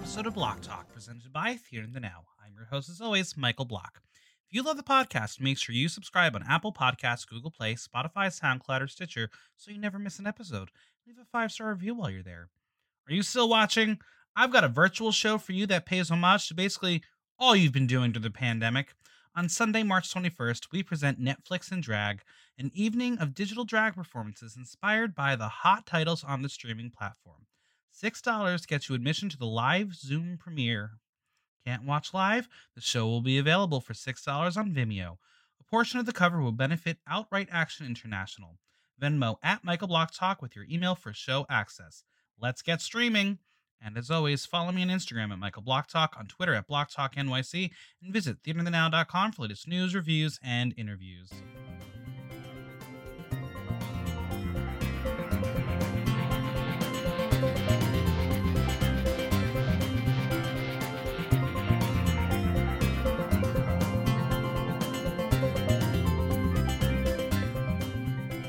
episode of Block Talk, presented by Theater in the Now. I'm your host, as always, Michael Block. If you love the podcast, make sure you subscribe on Apple Podcasts, Google Play, Spotify, SoundCloud, or Stitcher so you never miss an episode. Leave a 5-star review while you're there. Are you still watching? I've got a virtual show for you that pays homage to basically all you've been doing through the pandemic. On Sunday, March 21st, we present Netflix and Drag, an evening of digital drag performances inspired by the hot titles on the streaming platform. $6 gets you admission to the live Zoom premiere. Can't watch live? The show will be available for $6 on Vimeo. A portion of the cover will benefit Outright Action International. Venmo at Michael Block Talk with your email for show access. Let's get streaming! And as always, follow me on Instagram at Michael Block Talk, on Twitter at Block Talk NYC, and visit theaterthenow.com for latest news, reviews, and interviews.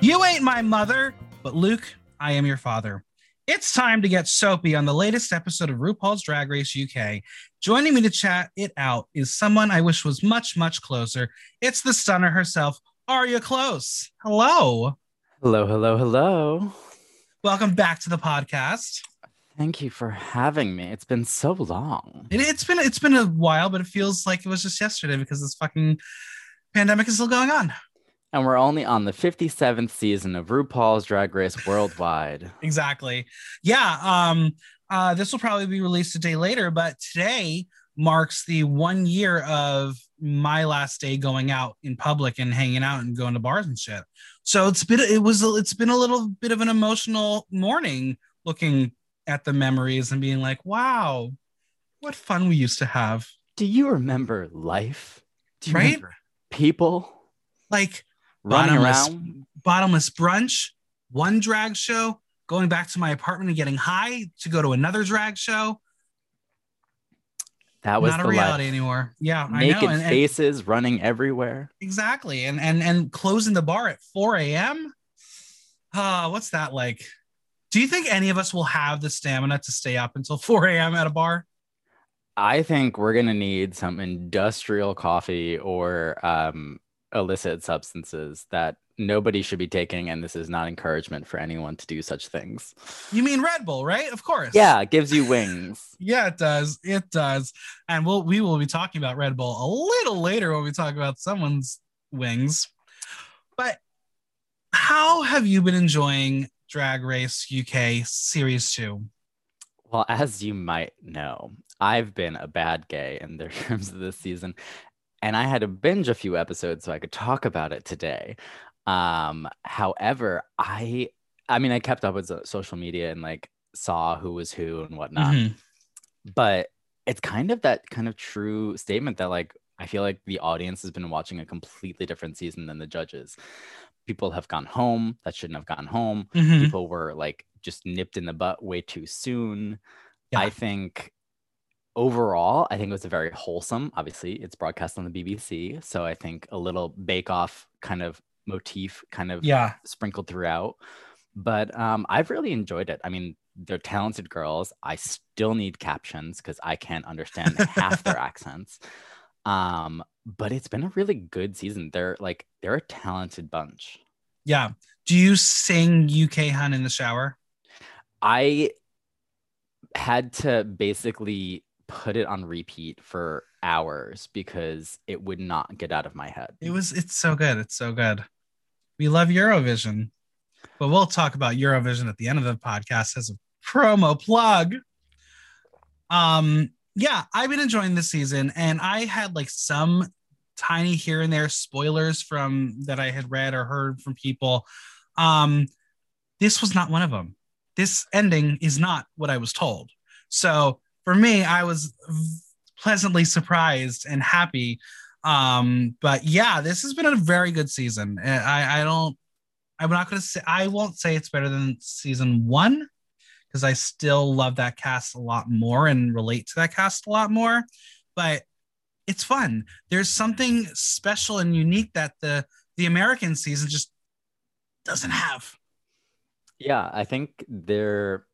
You ain't my mother, but Luke, I am your father. It's time to get soapy on the latest episode of RuPaul's Drag Race UK. Joining me to chat it out is someone I wish was much, much closer. It's the stunner herself, Aria Close. Hello. Hello, hello, hello. Welcome back to the podcast. Thank you for having me. It's been so long. It's been a while, but it feels like it was just yesterday because this fucking pandemic is still going on. And we're only on the 57th season of RuPaul's Drag Race worldwide. Exactly. Yeah. This will probably be released a day later, but today marks the 1 year of my last day going out in public and hanging out and going to bars and shit. So it's been a little bit of an emotional morning looking at the memories and being like, wow, what fun we used to have. Do you remember life? Do you remember people? Like, running around, bottomless brunch, one drag show, going back to my apartment and getting high to go to another drag show. That was not a reality anymore. Yeah, naked I know. Naked faces and running everywhere. Exactly, and closing the bar at 4 a.m. What's that like? Do you think any of us will have the stamina to stay up until 4 a.m. at a bar? I think we're gonna need some industrial coffee or illicit substances that nobody should be taking, and this is not encouragement for anyone to do such things. You mean Red Bull, right? Of course. Yeah, it gives you wings. Yeah, it does. It does. And we will be talking about Red Bull a little later when we talk about someone's wings. But how have you been enjoying Drag Race UK Series 2? Well, as you might know, I've been a bad gay in the terms of this season. And I had to binge a few episodes so I could talk about it today. However, I mean, I kept up with social media and like saw who was who and whatnot. Mm-hmm. But it's kind of that kind of true statement that like, I feel like the audience has been watching a completely different season than the judges. People have gone home that shouldn't have gone home. Mm-hmm. People were like just nipped in the butt way too soon. Yeah. I think overall, I think it was a very wholesome, obviously it's broadcast on the BBC. So I think a little bake-off kind of motif sprinkled throughout, but I've really enjoyed it. I mean, they're talented girls. I still need captions because I can't understand half their accents. But it's been a really good season. They're a talented bunch. Yeah. Do you sing UK Hun in the shower? I had to basically put it on repeat for hours because it would not get out of my head. It's so good. It's so good. We love Eurovision, but we'll talk about Eurovision at the end of the podcast as a promo plug. Yeah, I've been enjoying this season, and I had like some tiny here and there spoilers from that I had read or heard from people. This was not one of them. This ending is not what I was told. So for me, I was pleasantly surprised and happy. But yeah, this has been a very good season. I won't say it's better than season one because I still love that cast a lot more and relate to that cast a lot more, but it's fun. There's something special and unique that the American season just doesn't have. Yeah, I think they're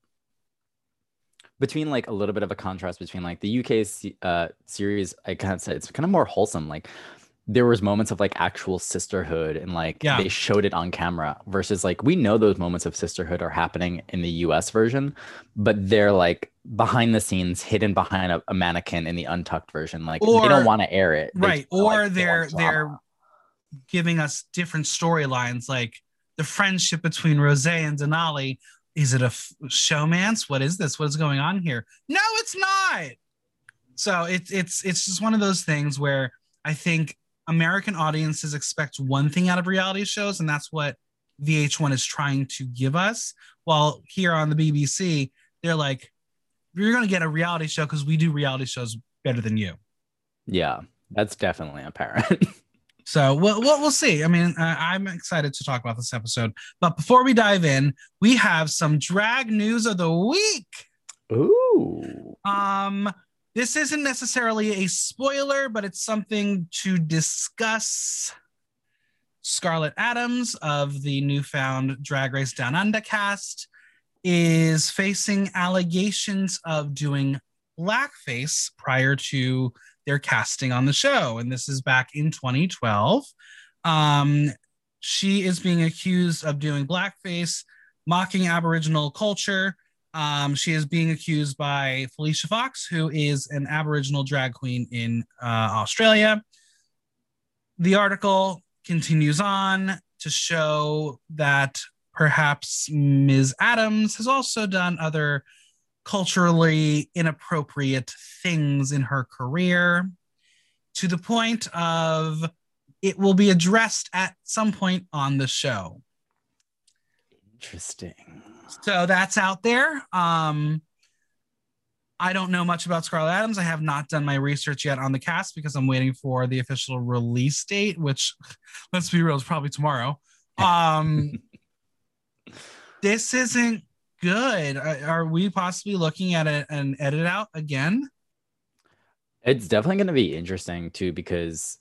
between like a little bit of a contrast between like the UK's series, I kind of said it's kind of more wholesome. Like there was moments of like actual sisterhood and like they showed it on camera versus like we know those moments of sisterhood are happening in the US version, but they're like behind the scenes, hidden behind a mannequin in the untucked version. Like or, they don't want to air it. Right. Or like they're giving us different storylines. Like the friendship between Rosé and Denali. Is it a showmance? What is this? What's going on here? No, it's not. So it's just one of those things where I think American audiences expect one thing out of reality shows, and that's what VH1 is trying to give us. While here on the BBC, they're like, you're going to get a reality show because we do reality shows better than you. Yeah, that's definitely apparent. So we'll see. I mean, I'm excited to talk about this episode. But before we dive in, we have some drag news of the week. Ooh. This isn't necessarily a spoiler, but it's something to discuss. Scarlet Adams of the newfound Drag Race Down Under cast is facing allegations of doing blackface prior to their casting on the show. And this is back in 2012. She is being accused of doing blackface, mocking Aboriginal culture. She is being accused by Felicia Foxx, who is an Aboriginal drag queen in Australia. The article continues on to show that perhaps Ms. Adams has also done other culturally inappropriate things in her career to the point of it will be addressed at some point on the show. Interesting. So that's out there. I don't know much about Scarlet Adams. I have not done my research yet on the cast because I'm waiting for the official release date, which, let's be real, is probably tomorrow. This isn't good. Are we possibly looking at an edit out again? It's definitely going to be interesting too, because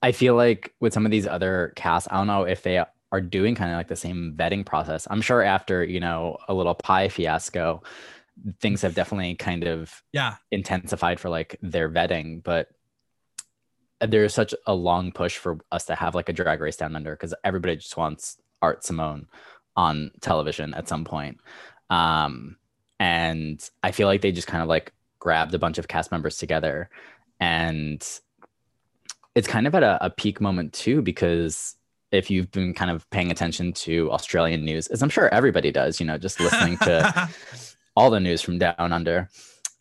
I feel like with some of these other casts, I don't know if they are doing kind of like the same vetting process. I'm sure after, you know, a little pie fiasco, things have definitely kind of intensified for like their vetting, but there's such a long push for us to have like a Drag Race Down Under because everybody just wants Art Simone on television at some point. And I feel like they just kind of like grabbed a bunch of cast members together. And it's kind of at a peak moment too, because if you've been kind of paying attention to Australian news, as I'm sure everybody does, you know, just listening to all the news from down under,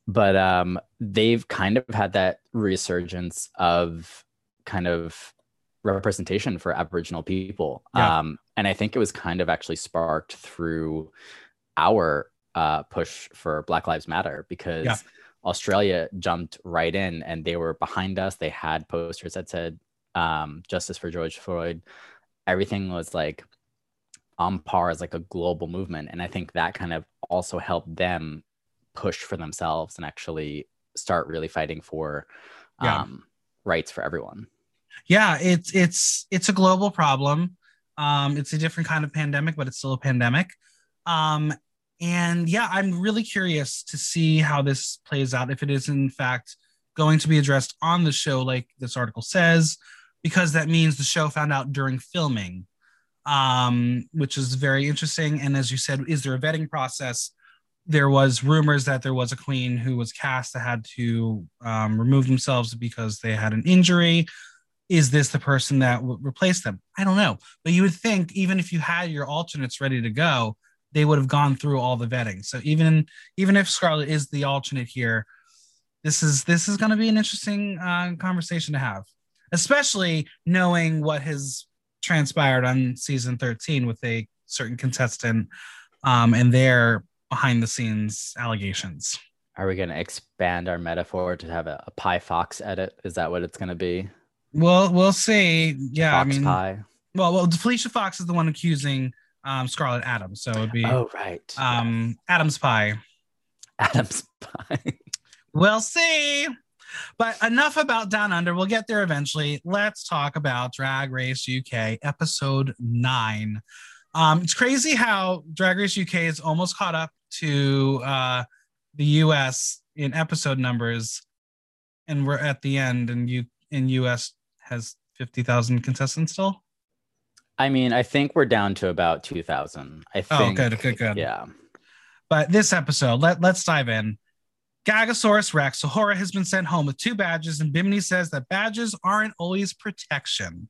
but they've kind of had that resurgence of kind of representation for Aboriginal people. And I think it was kind of actually sparked through our push for Black Lives Matter, because Australia jumped right in and they were behind us. They had posters that said justice for George Floyd. Everything was like on par as like a global movement. And I think that kind of also helped them push for themselves and actually start really fighting for rights for everyone. Yeah, it's a global problem. It's a different kind of pandemic, but it's still a pandemic. And yeah, I'm really curious to see how this plays out, if it is in fact going to be addressed on the show, like this article says, because that means the show found out during filming, which is very interesting. And as you said, is there a vetting process? There was rumors that there was a queen who was cast that had to remove themselves because they had an injury. Is this the person that would replace them? I don't know. But you would think even if you had your alternates ready to go, they would have gone through all the vetting. So even if Scarlett is the alternate here, this is going to be an interesting conversation to have, especially knowing what has transpired on season 13 with a certain contestant and their behind the scenes allegations. Are we going to expand our metaphor to have a Pie Fox edit? Is that what it's going to be? Well, we'll see. Yeah, Fox pie. Well, Felicia Fox is the one accusing Scarlet Adams, so it would be Adams pie. Adams pie. We'll see. But enough about Down Under. We'll get there eventually. Let's talk about Drag Race UK episode 9. It's crazy how Drag Race UK is almost caught up to the US in episode numbers, and we're at the end, and US has 50,000 contestants still? I mean, I think we're down to about 2,000. Oh, good. Yeah. But this episode, let's dive in. Gagasaurus Rex, A'Whora has been sent home with 2 badges, and Bimini says that badges aren't always protection.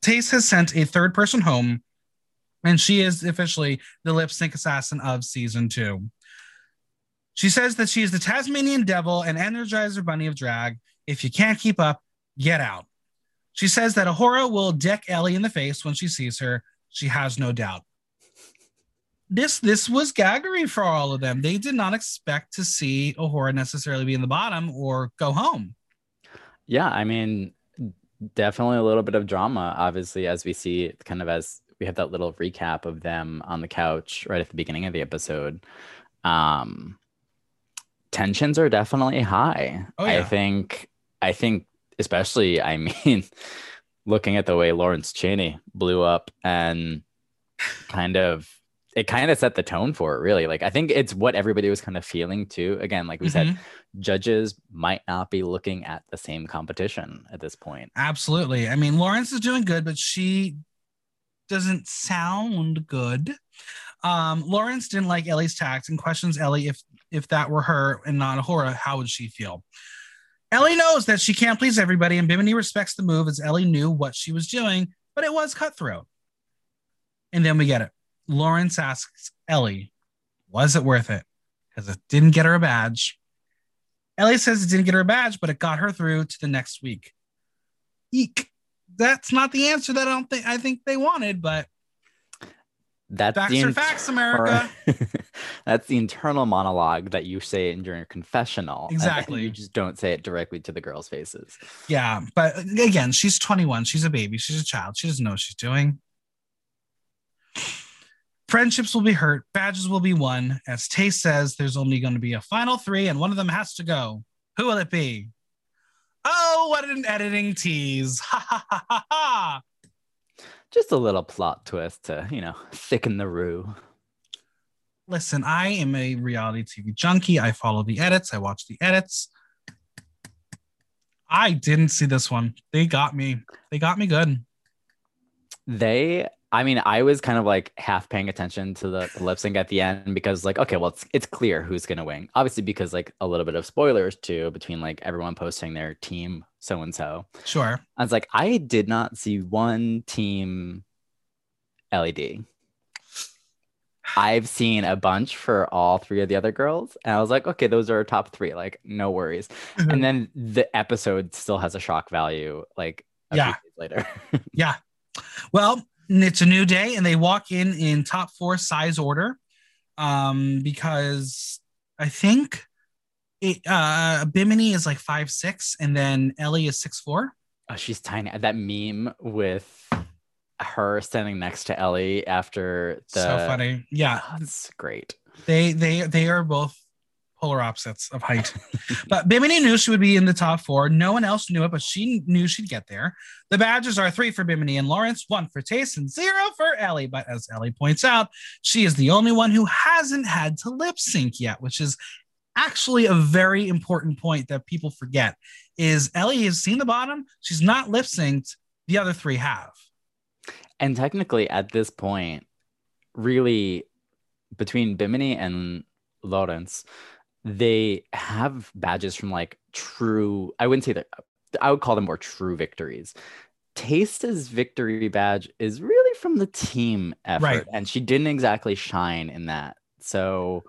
Tayce has sent a 3rd person home, and she is officially the lip sync assassin of season 2. She says that she is the Tasmanian devil and Energizer Bunny of drag. If you can't keep up, get out. She says that A'Whora will deck Ellie in the face when she sees her. She has no doubt. This was gaggery for all of them. They did not expect to see A'Whora necessarily be in the bottom or go home. Yeah, I mean, definitely a little bit of drama, obviously, as we see, kind of as we have that little recap of them on the couch right at the beginning of the episode. Tensions are definitely high. Oh, yeah. I think especially, I mean, looking at the way Lawrence Chaney blew up and it kind of set the tone for it, really. Like, I think it's what everybody was kind of feeling too. Again, like we said, judges might not be looking at the same competition at this point. Absolutely. I mean, Lawrence is doing good, but she doesn't sound good. Lawrence didn't like Ellie's tact and questions Ellie if that were her and not A'Whora, how would she feel? Ellie knows that she can't please everybody, and Bimini respects the move as Ellie knew what she was doing, but it was cutthroat. And then we get it. Lawrence asks Ellie, was it worth it? Because it didn't get her a badge. Ellie says it didn't get her a badge, but it got her through to the next week. Eek. That's not the answer that I think they wanted, but that's facts, America. That's the internal monologue that you say in your confessional. Exactly. You just don't say it directly to the girls' faces. Yeah, but again, she's 21. She's a baby. She's a child. She doesn't know what she's doing. Friendships will be hurt. Badges will be won. As Tayce says, there's only going to be a final 3, and one of them has to go. Who will it be? Oh, what an editing tease. Ha, ha, ha, ha, ha. Just a little plot twist to, thicken the roux. Listen, I am a reality TV junkie. I follow the edits. I watch the edits. I didn't see this one. They got me. They got me good. I was kind of like half paying attention to the lip sync at the end because like, okay, well, it's clear who's going to win. Obviously, because like a little bit of spoilers too, between like everyone posting their team so-and-so. Sure. I was like, I did not see one team LED. I've seen a bunch for all 3 of the other girls. And I was like, okay, those are our top 3. Like, no worries. And then the episode still has a shock value like a few days later. Yeah. Well, it's a new day and they walk in top 4 size order because I think Bimini is like 5'6", and then Ellie is 6'4". Oh, she's tiny. That meme with her standing next to Ellie after so funny. Yeah, it's great. They are both polar opposites of height. But Bimini knew she would be in the top 4. No one else knew it, but she knew she'd get there. The badges are 3 for Bimini and Lawrence, 1 for Tayce, and 0 for Ellie. But as Ellie points out, she is the only one who hasn't had to lip sync yet, which is actually a very important point that people forget is Ellie has seen the bottom. She's not lip synced. The other 3 have. And technically at this point, really between Bimini and Lawrence, they have badges from like true, I wouldn't say that, I would call them more true victories. Tayce's victory badge is really from the team effort. Right. And she didn't exactly shine in that. So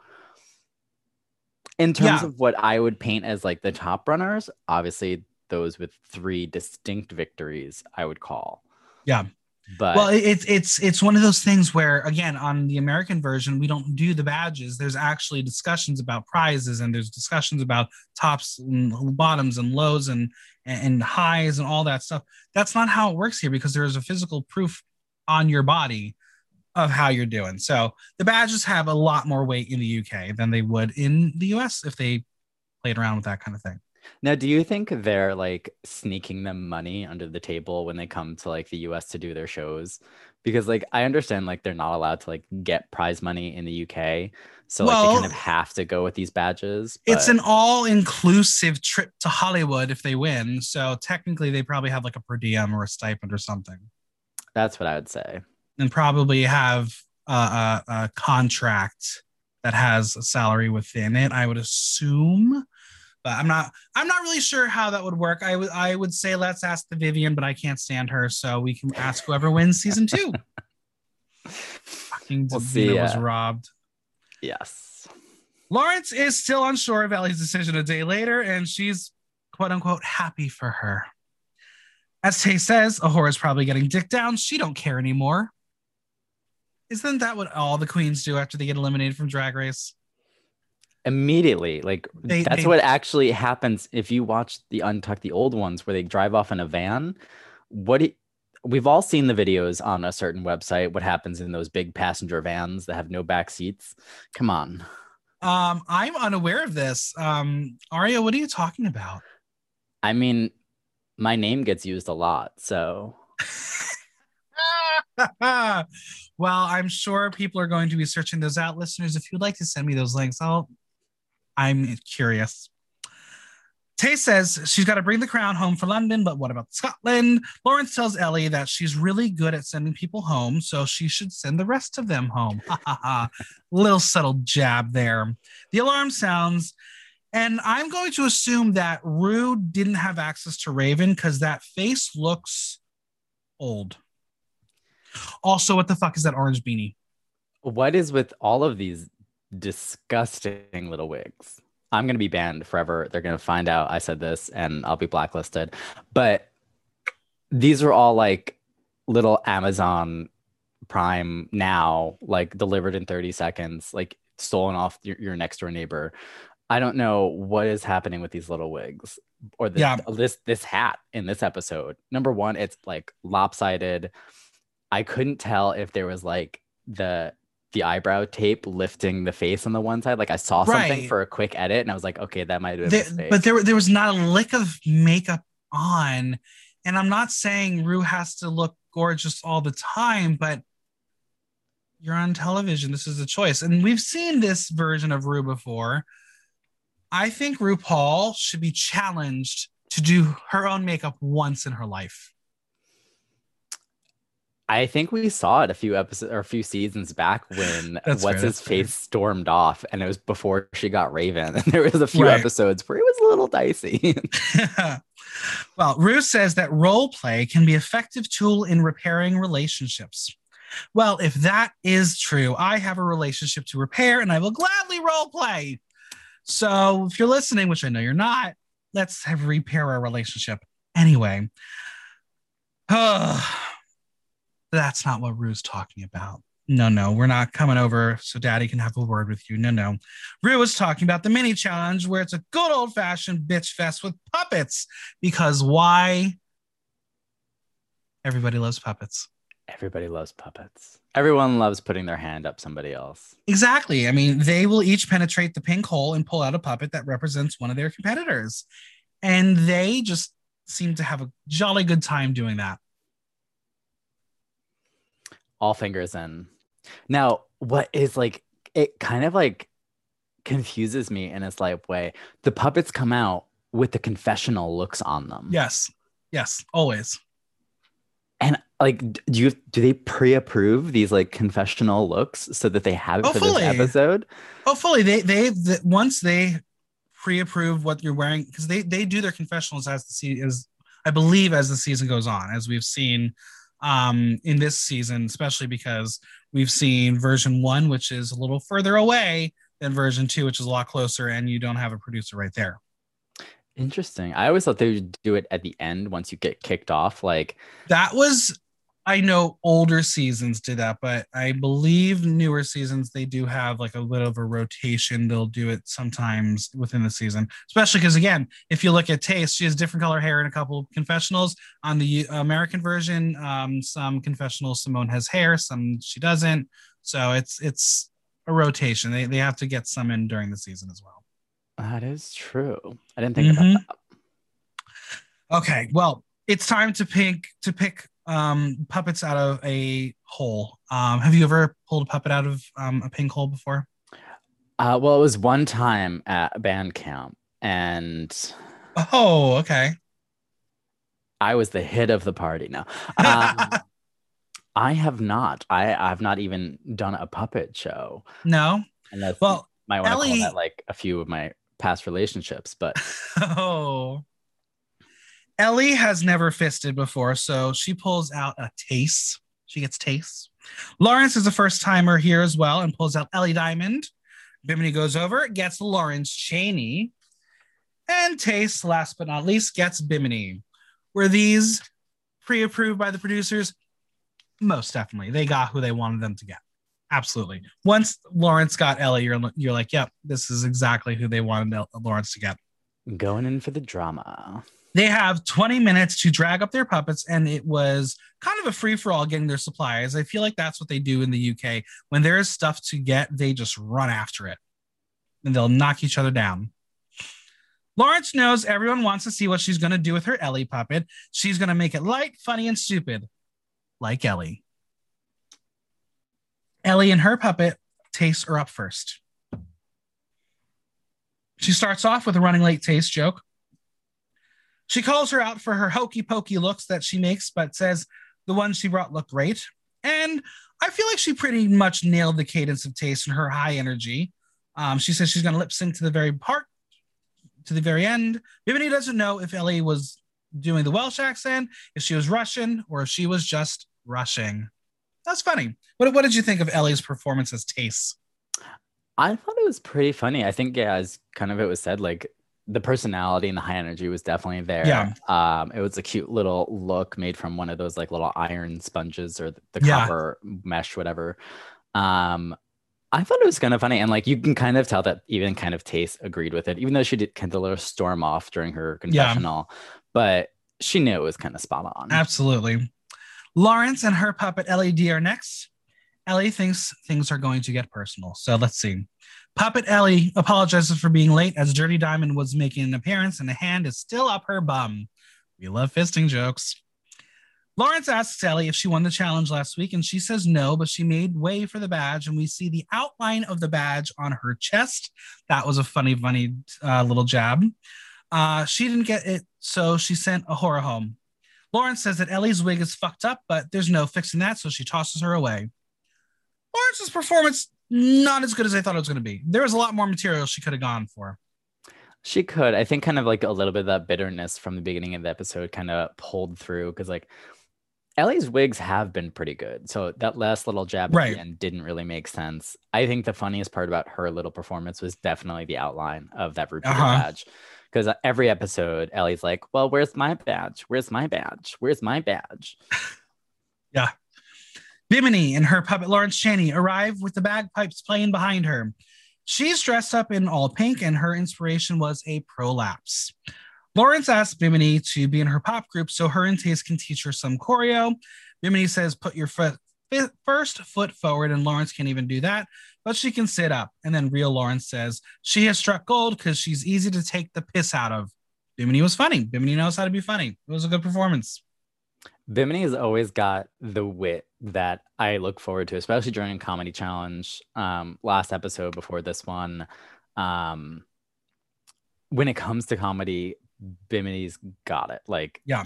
in terms of what I would paint as like the top runners, obviously those with 3 distinct victories, I would call. Yeah. But well, it's one of those things where, again, on the American version, we don't do the badges. There's actually discussions about prizes, and there's discussions about tops and bottoms and lows and highs and all that stuff. That's not how it works here because there is a physical proof on your body of how you're doing. So the badges have a lot more weight in the UK than they would in the US if they played around with that kind of thing. Now, do you think they're like sneaking them money under the table when they come to like the US to do their shows? Because, like, I understand, like, they're not allowed to, like, get prize money in the UK. So, well, like, they kind of have to go with these badges. But... It's an all-inclusive trip to Hollywood if they win. So, technically, they probably have, like, a per diem or a stipend or something. That's what I would say. And probably have a contract that has a salary within it, I would assume. But I'm not really sure how that would work. I would say let's ask the Vivienne, but I can't stand her, so we can ask whoever wins season 2. Fucking Divina was robbed. Yes. Lawrence is still unsure of Ellie's decision a day later, and she's quote unquote happy for her. As Tay says, A'Whora's probably getting dicked down. She don't care anymore. Isn't that what all the queens do after they get eliminated from Drag Race? Immediately, like that's what actually happens. If you watch the Untucked, the old ones where they drive off in a van, we've all seen the videos on a certain website. What happens in those big passenger vans that have no back seats? Come on. I'm unaware of this. Aria, what are you talking about? I mean, my name gets used a lot, so. Well, I'm sure people are going to be searching those out, listeners. If you'd like to send me those links, I'm curious. Tay says she's got to bring the crown home for London, but what about Scotland? Lawrence tells Ellie that she's really good at sending people home, so she should send the rest of them home. Ha ha ha. Little subtle jab there. The alarm sounds, and I'm going to assume that Rue didn't have access to Raven because that face looks old. Also, what the fuck is that orange beanie? What is with all of these disgusting little wigs? I'm going to be banned forever. They're going to find out I said this and I'll be blacklisted. But these are all like little Amazon Prime now, like delivered in 30 seconds, like stolen off your next door neighbor. I don't know what is happening with these little wigs or this hat in this episode. Number one, it's like lopsided. I couldn't tell if there was like the eyebrow tape lifting the face on the one side. Like I saw something for a quick edit and I was like, okay, that might have been a mistake. But there was not a lick of makeup on. And I'm not saying Rue has to look gorgeous all the time, but you're on television. This is a choice. And we've seen this version of Rue before. I think RuPaul should be challenged to do her own makeup once in her life. I think we saw it a few episodes or a few seasons back when What's-His-Face stormed off, and it was before she got Raven. And there was a few episodes where it was a little dicey. Well, Rue says that role play can be an effective tool in repairing relationships. Well, if that is true, I have a relationship to repair, and I will gladly role play. So if you're listening, which I know you're not, let's repair our relationship. Anyway. That's not what Rue's talking about. No, we're not coming over so daddy can have a word with you. No. Rue is talking about the mini challenge where it's a good old-fashioned bitch fest with puppets. Because why? Everybody loves puppets. Everybody loves puppets. Everyone loves putting their hand up somebody else. Exactly. I mean, they will each penetrate the pink hole and pull out a puppet that represents one of their competitors. And they just seem to have a jolly good time doing that. All fingers in. Now, what is like, it kind of like confuses me in a slight way. The puppets come out with the confessional looks on them. Yes, always. And like, do they pre-approve these like confessional looks so that they have it for this episode? Hopefully, they once they pre-approve what you're wearing, because they do their confessionals as the season goes on, as we've seen. In this season, especially because we've seen version 1, which is a little further away than version 2, which is a lot closer, and you don't have a producer right there. Interesting. I always thought they would do it at the end once you get kicked off. Like that was, I know older seasons did that, but I believe newer seasons, they do have like a little of a rotation. They'll do it sometimes within the season, especially because again, if you look at Tayce, she has different color hair in a couple of confessionals. On the American version, some confessionals, Simone has hair, some she doesn't. So it's a rotation. They have to get some in during the season as well. That is true. I didn't think about that. Okay, well, it's time to pick puppets out of a hole. Have you ever pulled a puppet out of a pink hole before? Well, it was one time at band camp, and oh, okay. I was the hit of the party. No, I have not. I've not even done a puppet show. No. And that's, well, I want to call that like a few of my past relationships, but oh. Ellie has never fisted before, so she pulls out a Tayce. She gets Tayce. Lawrence is a first-timer here as well and pulls out Ellie Diamond. Bimini goes over, gets Lawrence Chaney. And Tayce, last but not least, gets Bimini. Were these pre-approved by the producers? Most definitely. They got who they wanted them to get. Absolutely. Once Lawrence got Ellie, you're like, yep, this is exactly who they wanted Lawrence to get. Going in for the drama. They have 20 minutes to drag up their puppets, and it was kind of a free-for-all getting their supplies. I feel like that's what they do in the UK. When there is stuff to get, they just run after it, and they'll knock each other down. Lawrence knows everyone wants to see what she's going to do with her Ellie puppet. She's going to make it light, funny, and stupid, like Ellie. Ellie and her puppet, Tayce, are up first. She starts off with a running late Tayce joke. She calls her out for her hokey pokey looks that she makes, but says the ones she brought look great. And I feel like she pretty much nailed the cadence of Tayce and her high energy. She says she's going to lip sync to the very end. Bimini doesn't know if Ellie was doing the Welsh accent, if she was Russian, or if she was just rushing. That's funny. What did you think of Ellie's performance as Tayce? I thought it was pretty funny. I think, yeah, as kind of it was said, like, the personality and the high energy was definitely there. Yeah. It was a cute little look made from one of those like little iron sponges or the copper mesh, whatever. I thought it was kind of funny. And like, you can kind of tell that even kind of Tayce agreed with it, even though she did kind of a little storm off during her confessional, but she knew it was kind of spot on. Absolutely. Lawrence and her puppet LED are next. Ellie thinks things are going to get personal. So let's see. Puppet Ellie apologizes for being late as Dirty Diamond was making an appearance and the hand is still up her bum. We love fisting jokes. Lawrence asks Ellie if she won the challenge last week and she says no, but she made way for the badge and we see the outline of the badge on her chest. That was a funny little jab. She didn't get it, so she sent A'Whora home. Lawrence says that Ellie's wig is fucked up, but there's no fixing that, so she tosses her away. Lawrence's performance, not as good as I thought it was going to be. There was a lot more material she could have gone for. She could. I think kind of like a little bit of that bitterness from the beginning of the episode kind of pulled through because like Ellie's wigs have been pretty good. So that last little jab at the end didn't really make sense. I think the funniest part about her little performance was definitely the outline of that repeater badge. Because every episode, Ellie's like, well, where's my badge? Where's my badge? Where's my badge? Yeah. Bimini and her puppet Lawrence Chaney arrive with the bagpipes playing behind her. She's dressed up in all pink and her inspiration was a prolapse. Lawrence asks Bimini to be in her pop group so her and Tayce can teach her some choreo. Bimini says, put your first foot forward, and Lawrence can't even do that, but she can sit up. And then real Lawrence says she has struck gold because she's easy to take the piss out of. Bimini was funny. Bimini knows how to be funny. It was a good performance. Bimini has always got the wit that I look forward to, especially during Comedy Challenge. Last episode before this one, when it comes to comedy, Bimini's got it. Like, yeah.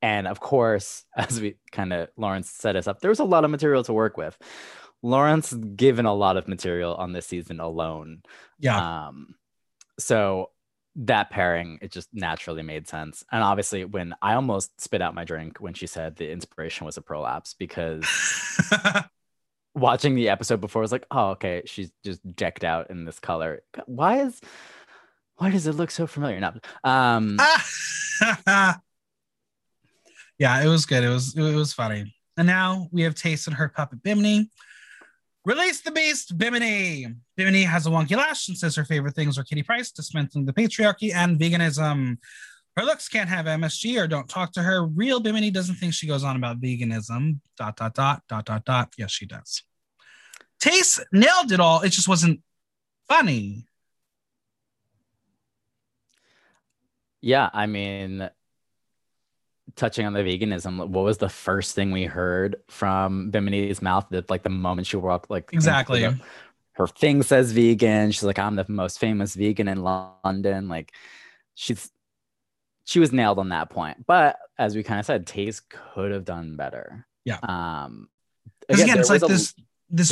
And of course, as we kind of Lawrence set us up, there was a lot of material to work with. Lawrence given a lot of material on this season alone. Yeah. So that pairing, it just naturally made sense. And obviously when I almost spit out my drink when she said the inspiration was a prolapse, because watching the episode before I was like, oh, okay, she's just decked out in this color. Why does it look so familiar? No. Yeah, it was good. It was funny. And now we have Tayce and her puppet Bimini. Release the beast, Bimini. Bimini has a wonky lash and says her favorite things are Kitty Pryce, dismantling the patriarchy, and veganism. Her looks can't have MSG or don't talk to her. Real Bimini doesn't think she goes on about veganism. ... Yes, she does. Tayce nailed it all. It just wasn't funny. Yeah, I mean, touching on the veganism, what was the first thing we heard from Bimini's mouth? That like the moment she walked, like exactly her thing says vegan. She's like, I'm the most famous vegan in London. Like she was nailed on that point. But as we kind of said, Tayce could have done better. Yeah. Again, it's like this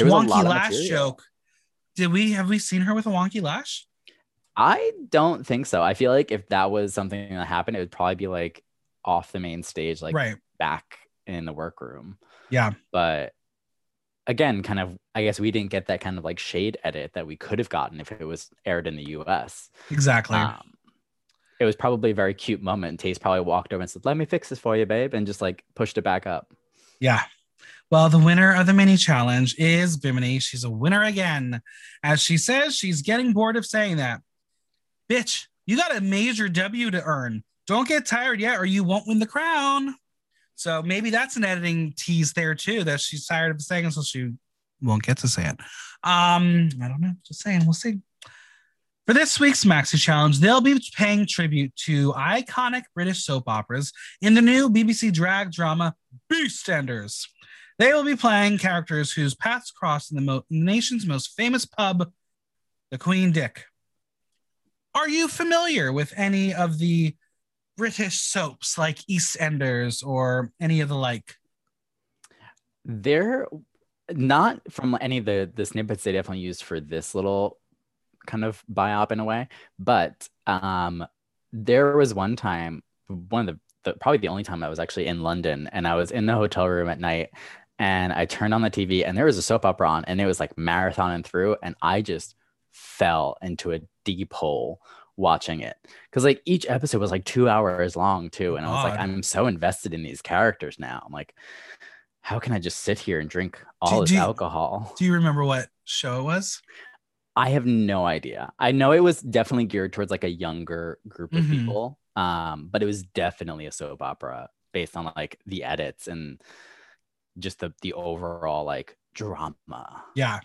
wonky lash joke. Have we seen her with a wonky lash? I don't think so. I feel like if that was something that happened, it would probably be like off the main stage, like right back in the workroom. Yeah. But again, kind of, I guess we didn't get that kind of like shade edit that we could have gotten if it was aired in the US. Exactly. It was probably a very cute moment. Tayce probably walked over and said, let me fix this for you, babe. And just like pushed it back up. Yeah. Well, the winner of the mini challenge is Bimini. She's a winner again. As she says, she's getting bored of saying that. Bitch, you got a major W to earn. Don't get tired yet or you won't win the crown. So maybe that's an editing tease there too, that she's tired of saying it, so she won't get to say it. I don't know. Just saying. We'll see. For this week's Maxi Challenge, they'll be paying tribute to iconic British soap operas in the new BBC drag drama EastEnders. They will be playing characters whose paths crossed in the nation's most famous pub, the Queen Dick. Are you familiar with any of the British soaps like EastEnders or any of the like? They're not from any of the snippets they definitely used for this little kind of biop in a way, but there was one time, probably the only time I was actually in London, and I was in the hotel room at night and I turned on the TV and there was a soap opera on and it was like marathon and through, and I just fell into a deep hole watching it, because like each episode was like 2 hours long too, and I was like, I'm so invested in these characters now. I'm like, how can I just sit here and drink all this alcohol? Do you remember what show it was? I have no idea. I know it was definitely geared towards like a younger group of people, but it was definitely a soap opera based on like the edits and just the overall like drama. Yeah.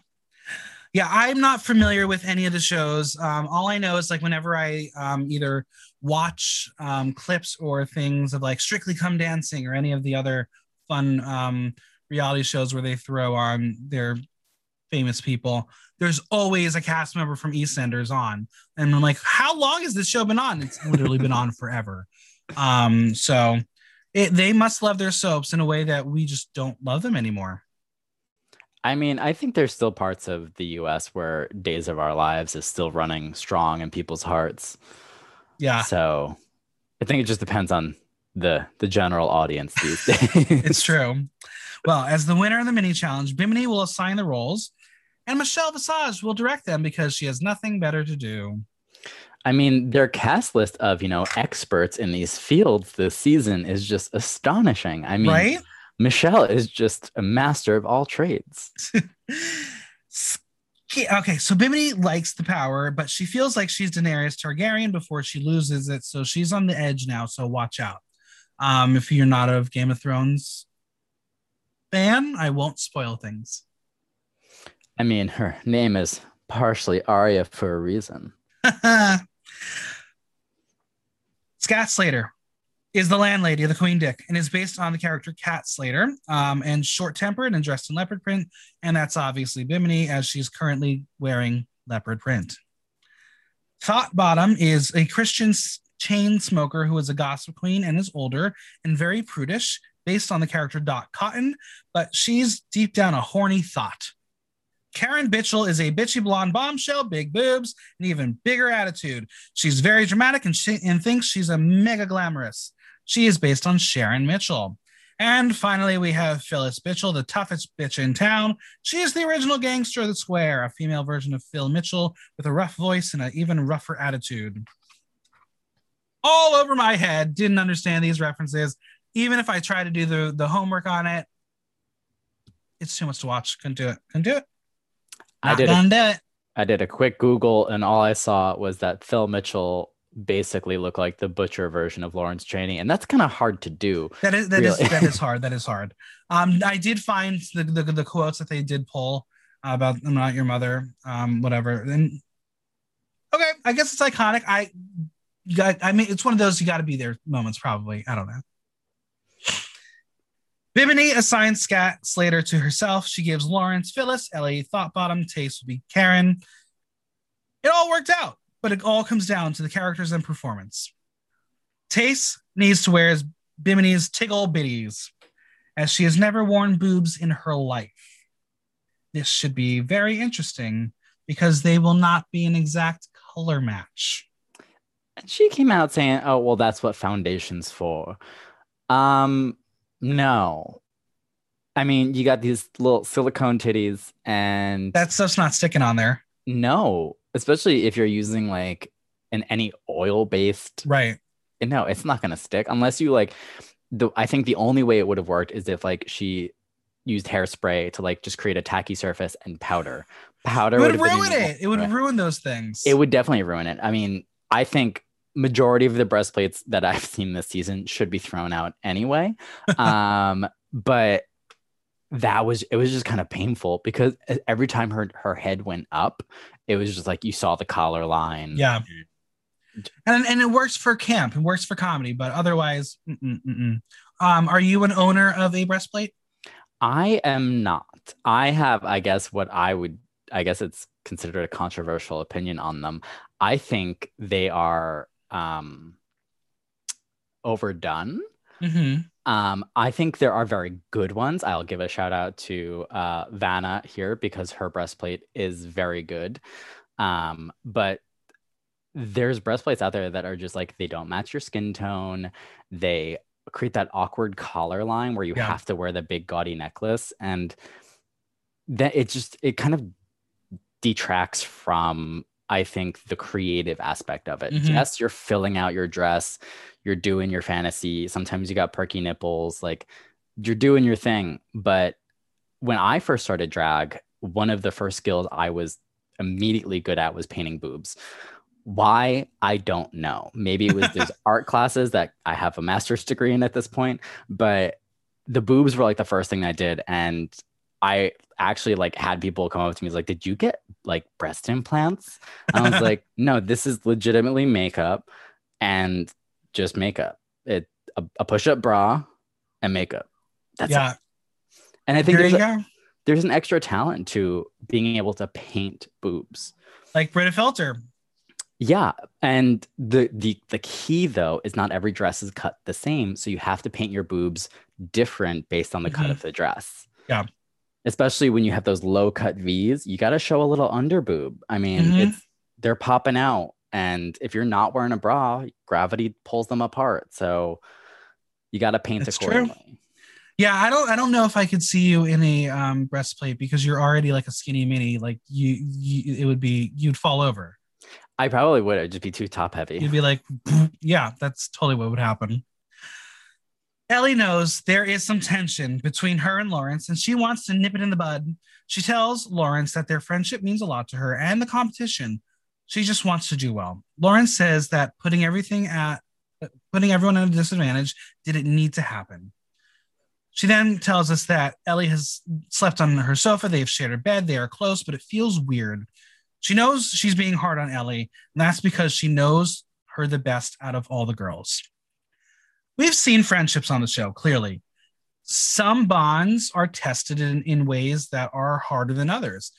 Yeah, I'm not familiar with any of the shows. All I know is like whenever I either watch clips or things of like Strictly Come Dancing or any of the other fun reality shows where they throw on their famous people, there's always a cast member from EastEnders on. And I'm like, how long has this show been on? It's literally been on forever. They must love their soaps in a way that we just don't love them anymore. I mean, I think there's still parts of the US where Days of Our Lives is still running strong in people's hearts. Yeah. So I think it just depends on the general audience these days. It's true. Well, as the winner of the mini challenge, Bimini will assign the roles and Michelle Visage will direct them because she has nothing better to do. I mean, their cast list of, experts in these fields this season is just astonishing. I mean, right? Michelle is just a master of all trades. Okay, so Bimini likes the power, but she feels like she's Daenerys Targaryen before she loses it, so she's on the edge now, so watch out. If you're not a Game of Thrones fan, I won't spoil things. I mean, her name is partially Aria for a reason. Scat Slater is the landlady of the Queen Dick and is based on the character Cat Slater, and short-tempered and dressed in leopard print. And that's obviously Bimini, as she's currently wearing leopard print. Thought Bottom is a Christian chain smoker who is a gossip queen and is older and very prudish, based on the character Dot Cotton, but she's deep down a horny thought. Karen Bitchell is a bitchy blonde bombshell, big boobs, and even bigger attitude. She's very dramatic and thinks she's a mega glamorous. She is based on Sharon Mitchell. And finally, we have Phyllis Bitchell, the toughest bitch in town. She is the original gangster of the square, a female version of Phil Mitchell with a rough voice and an even rougher attitude. All over my head. Didn't understand these references. Even if I try to do the homework on it, it's too much to watch. Couldn't do it. I did a quick Google, and all I saw was that Phil Mitchell basically looked like the butcher version of Lawrence Chaney, and that's kind of hard to do. That is hard. I did find the quotes that they did pull about "I'm not your mother," whatever. And okay, I guess it's iconic. I mean, it's one of those you got to be there moments, probably. I don't know. Bimini assigns Scat Slater to herself. She gives Lawrence Phyllis, Ellie Thoughtbottom, Tayce will be Karen. It all worked out, but it all comes down to the characters and performance. Tayce needs to wear Bimini's tig-ol bitties, as she has never worn boobs in her life. This should be very interesting because they will not be an exact color match. And she came out saying, oh, well, that's what foundation's for. No. I mean, you got these little silicone titties and... that stuff's not sticking on there. No. Especially if you're using, like, any oil-based... right. No, it's not going to stick. Unless you, like... I think the only way it would have worked is if, like, she used hairspray to, like, just create a tacky surface and powder. Powder would ruin it. It would ruin those things. It would definitely ruin it. I mean, I think... majority of the breastplates that I've seen this season should be thrown out anyway. But it was just kind of painful because every time her head went up, it was just like you saw the collar line. Yeah. And it works for camp. It works for comedy, but otherwise, are you an owner of a breastplate? I am not. I have, I guess, I guess it's considered a controversial opinion on them. I think they are overdone. Mm-hmm. I think there are very good ones. I'll give a shout out to Vanna here because her breastplate is very good. But there's breastplates out there that are just like, they don't match your skin tone. They create that awkward collar line where you have to wear the big gaudy necklace. And that it kind of detracts from, I think, the creative aspect of it. Mm-hmm. Yes, you're filling out your dress. You're doing your fantasy. Sometimes you got perky nipples. Like, you're doing your thing. But when I first started drag, one of the first skills I was immediately good at was painting boobs. Why? I don't know. Maybe it was these art classes that I have a master's degree in at this point. But the boobs were like the first thing I did. And I actually like had people come up to me like, did you get like breast implants? And I was like, no, this is legitimately makeup and just makeup. It a push-up bra and makeup. That's it. And I think there's an extra talent to being able to paint boobs. Like Britta Felter. Yeah. And the key though is not every dress is cut the same. So you have to paint your boobs different based on the cut of the dress. Yeah. Especially when you have those low-cut Vs, you got to show a little underboob. I mean, they're popping out. And if you're not wearing a bra, gravity pulls them apart. So you got to paint accordingly. True. Yeah, I don't know if I could see you in a breastplate because you're already like a skinny mini. Like you'd fall over. I probably would. It'd just be too top heavy. You'd be like, yeah, that's totally what would happen. Ellie knows there is some tension between her and Lawrence, and she wants to nip it in the bud. She tells Lawrence that their friendship means a lot to her and the competition. She just wants to do well. Lawrence says that putting everyone at a disadvantage didn't need to happen. She then tells us that Ellie has slept on her sofa. They've shared a bed. They are close, but it feels weird. She knows she's being hard on Ellie, and that's because she knows her the best out of all the girls. We've seen friendships on the show, clearly. Some bonds are tested in ways that are harder than others.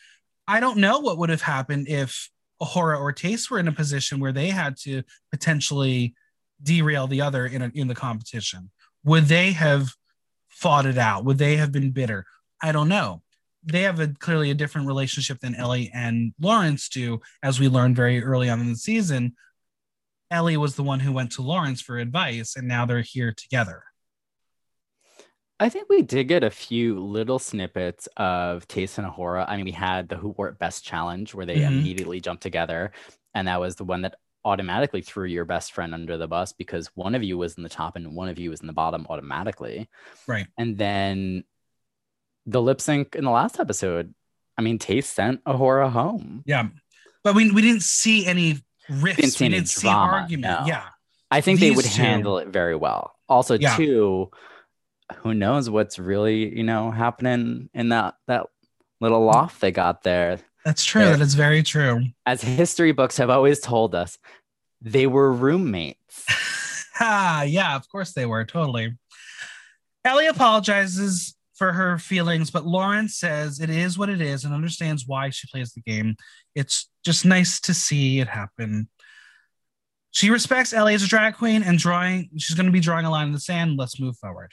I don't know what would have happened if A'Whora or Tayce were in a position where they had to potentially derail the other in the competition. Would they have fought it out? Would they have been bitter? I don't know. They have clearly a different relationship than Ellie and Lawrence do, as we learned very early on in the season. Ellie was the one who went to Lawrence for advice, and now they're here together. I think we did get a few little snippets of Tayce and A'Whora. I mean, we had the Who Wore It Best challenge where they immediately jumped together, and that was the one that automatically threw your best friend under the bus because one of you was in the top and one of you was in the bottom automatically. Right. And then the lip sync in the last episode, I mean, Tayce sent A'Whora home. Yeah, but we didn't see any riffs. We didn't see argument. No. Yeah, I think they would handle it very well. Also, too, who knows what's really happening in that little loft they got there. That's true. That is very true. As history books have always told us, they were roommates. Yeah, of course they were. Totally. Ellie apologizes for her feelings, but Lawrence says it is what it is and understands why she plays the game. It's just nice to see it happen. She respects Ellie as a drag queen and she's going to be drawing a line in the sand. Let's move forward.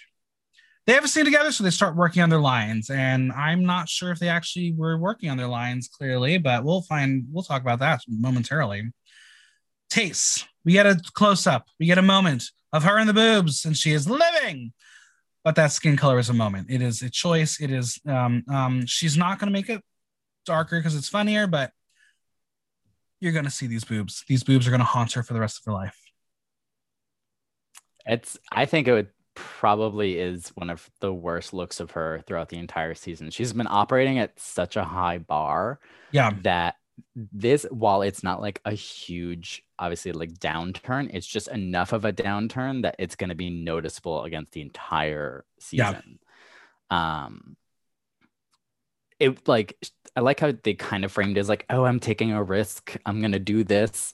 They have a scene together, so they start working on their lines. And I'm not sure if they actually were working on their lines clearly, but we'll talk about that momentarily. Tayce, we get a close-up. We get a moment of her and the boobs, and she is living. But that skin color is a moment. It is a choice. It is, she's not going to make it darker because it's funnier, but you're going to see these boobs. These boobs are going to haunt her for the rest of her life. I think it probably is one of the worst looks of her throughout the entire season. She's been operating at such a high bar that this, while it's not like a huge, obviously like downturn, it's just enough of a downturn that it's going to be noticeable against the entire season. Yeah. It like, I like how they kind of framed it as like, oh, I'm taking a risk. I'm going to do this.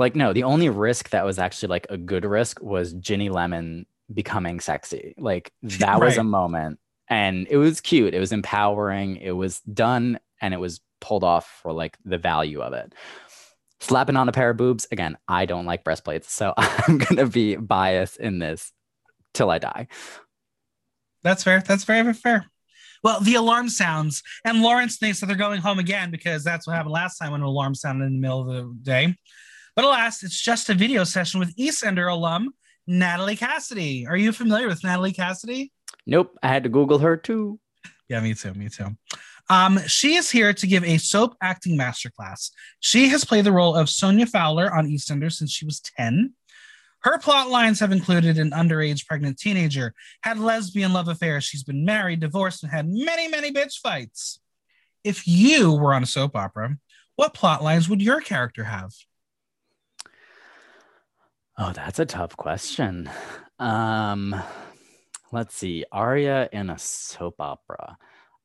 Like, no, the only risk that was actually like a good risk was Ginny Lemon becoming sexy. Like that was a moment, and it was cute. It was empowering. It was done, and it was pulled off for like the value of it. Slapping on a pair of boobs. Again, I don't like breastplates, so I'm going to be biased in this till I die. That's fair. That's very, very fair. Well, the alarm sounds, and Lawrence thinks that they're going home again because that's what happened last time when an alarm sounded in the middle of the day. But alas, it's just a video session with EastEnders alum Natalie Cassidy. Are you familiar with Natalie Cassidy? Nope. I had to Google her too. Yeah, me too. She is here to give a soap acting masterclass. She has played the role of Sonia Fowler on EastEnders since she was 10. Her plot lines have included an underage pregnant teenager, had lesbian love affairs, she's been married, divorced, and had many, many bitch fights. If you were on a soap opera, what plot lines would your character have? Oh, that's a tough question. Let's see. Aria in a soap opera.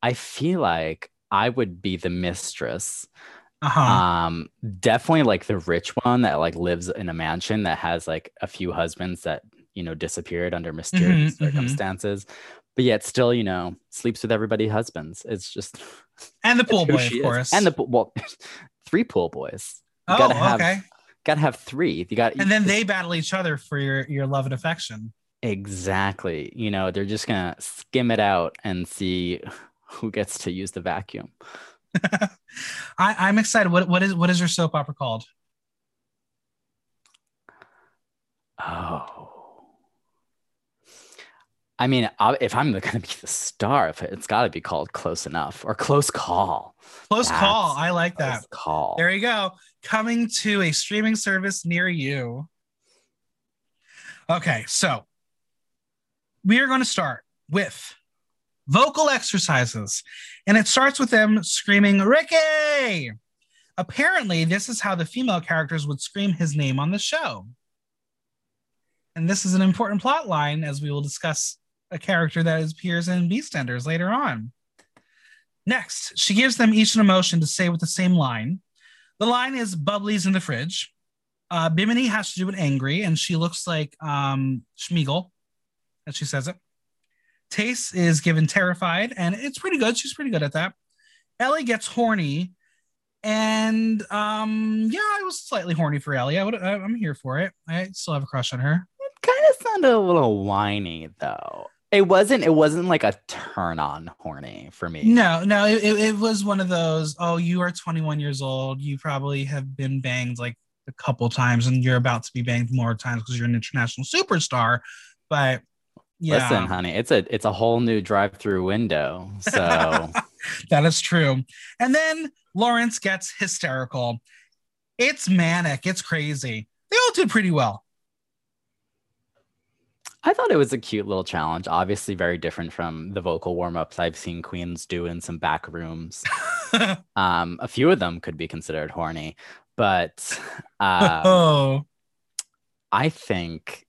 I feel like I would be the mistress. Uh-huh. Definitely like the rich one that like lives in a mansion that has like a few husbands that, you know, disappeared under mysterious circumstances, but yet still, you know, sleeps with everybody's husbands. It's just, and the pool boy, of course, and well, 3 pool boys. You gotta have 3. You got, and then they battle each other for your love and affection. Exactly. You know, they're just gonna skim it out and see who gets to use the vacuum. I'm excited. What is your soap opera called? Oh, I mean, if I'm going to be the star of it, it's got to be called Close Enough or Close Call. Close Call. I like that. Close Call. There you go. Coming to a streaming service near you. Okay, so we are going to start with vocal exercises, and it starts with them screaming Ricky. Apparently, this is how the female characters would scream his name on the show. And this is an important plot line, as we will discuss a character that appears in EastEnders later on. Next, she gives them each an emotion to say with the same line. The line is Bubbly's in the fridge. Bimini has to do it angry, and she looks like Schmeagle as she says it. Tayce is given terrified, and it's pretty good. She's pretty good at that. Ellie gets horny, and I was slightly horny for Ellie. I'm here for it. I still have a crush on her. It kind of sounded a little whiny, though. It wasn't like a turn-on horny for me. No, it was one of those, oh, you are 21 years old. You probably have been banged like a couple times, and you're about to be banged more times because you're an international superstar, but... Yeah. Listen, honey, it's a whole new drive-through window. So that is true. And then Lawrence gets hysterical. It's manic. It's crazy. They all did pretty well. I thought it was a cute little challenge. Obviously, very different from the vocal warm-ups I've seen queens do in some back rooms. A few of them could be considered horny, but I think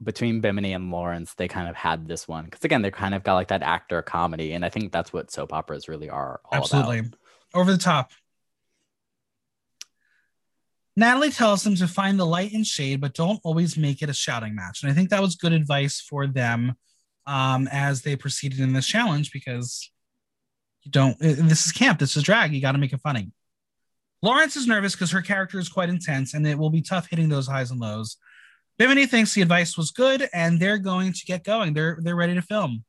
between Bimini and Lawrence, they kind of had this one. Because again, they kind of got like that actor comedy. And I think that's what soap operas really are all about. Absolutely. Over the top. Natalie tells them to find the light and shade, but don't always make it a shouting match. And I think that was good advice for them as they proceeded in this challenge, because you don't, this is camp, this is drag, you got to make it funny. Lawrence is nervous because her character is quite intense and it will be tough hitting those highs and lows. Bimini thinks the advice was good and they're going to get going. They're ready to film.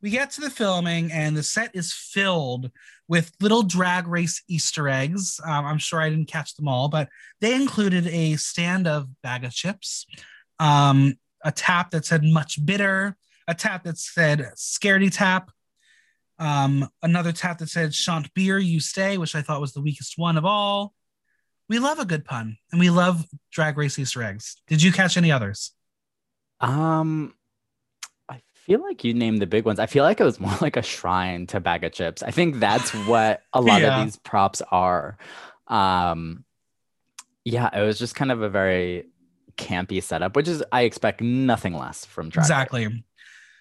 We get to the filming and the set is filled with little Drag Race Easter eggs. I'm sure I didn't catch them all, but they included a stand of Baga Chipz, a tap that said much bitter, a tap that said scaredy tap, another tap that said shan't beer, you stay, which I thought was the weakest one of all. We love a good pun and we love Drag Race Easter eggs. Did you catch any others? I feel like you named the big ones. I feel like it was more like a shrine to Baga Chipz. I think that's what a lot of these props are. Yeah, it was just kind of a very campy setup, which is, I expect nothing less from Drag Race. Exactly.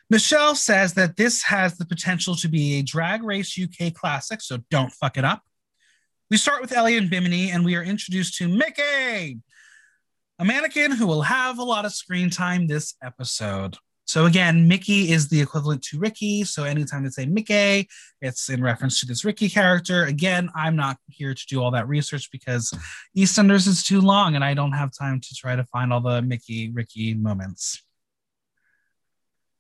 Michelle says that this has the potential to be a Drag Race UK classic, so don't fuck it up. We start with Ellie and Bimini, and we are introduced to Mickey, a mannequin who will have a lot of screen time this episode. So again, Mickey is the equivalent to Ricky. So anytime they say Mickey, it's in reference to this Ricky character. Again, I'm not here to do all that research because EastEnders is too long and I don't have time to try to find all the Mickey, Ricky moments.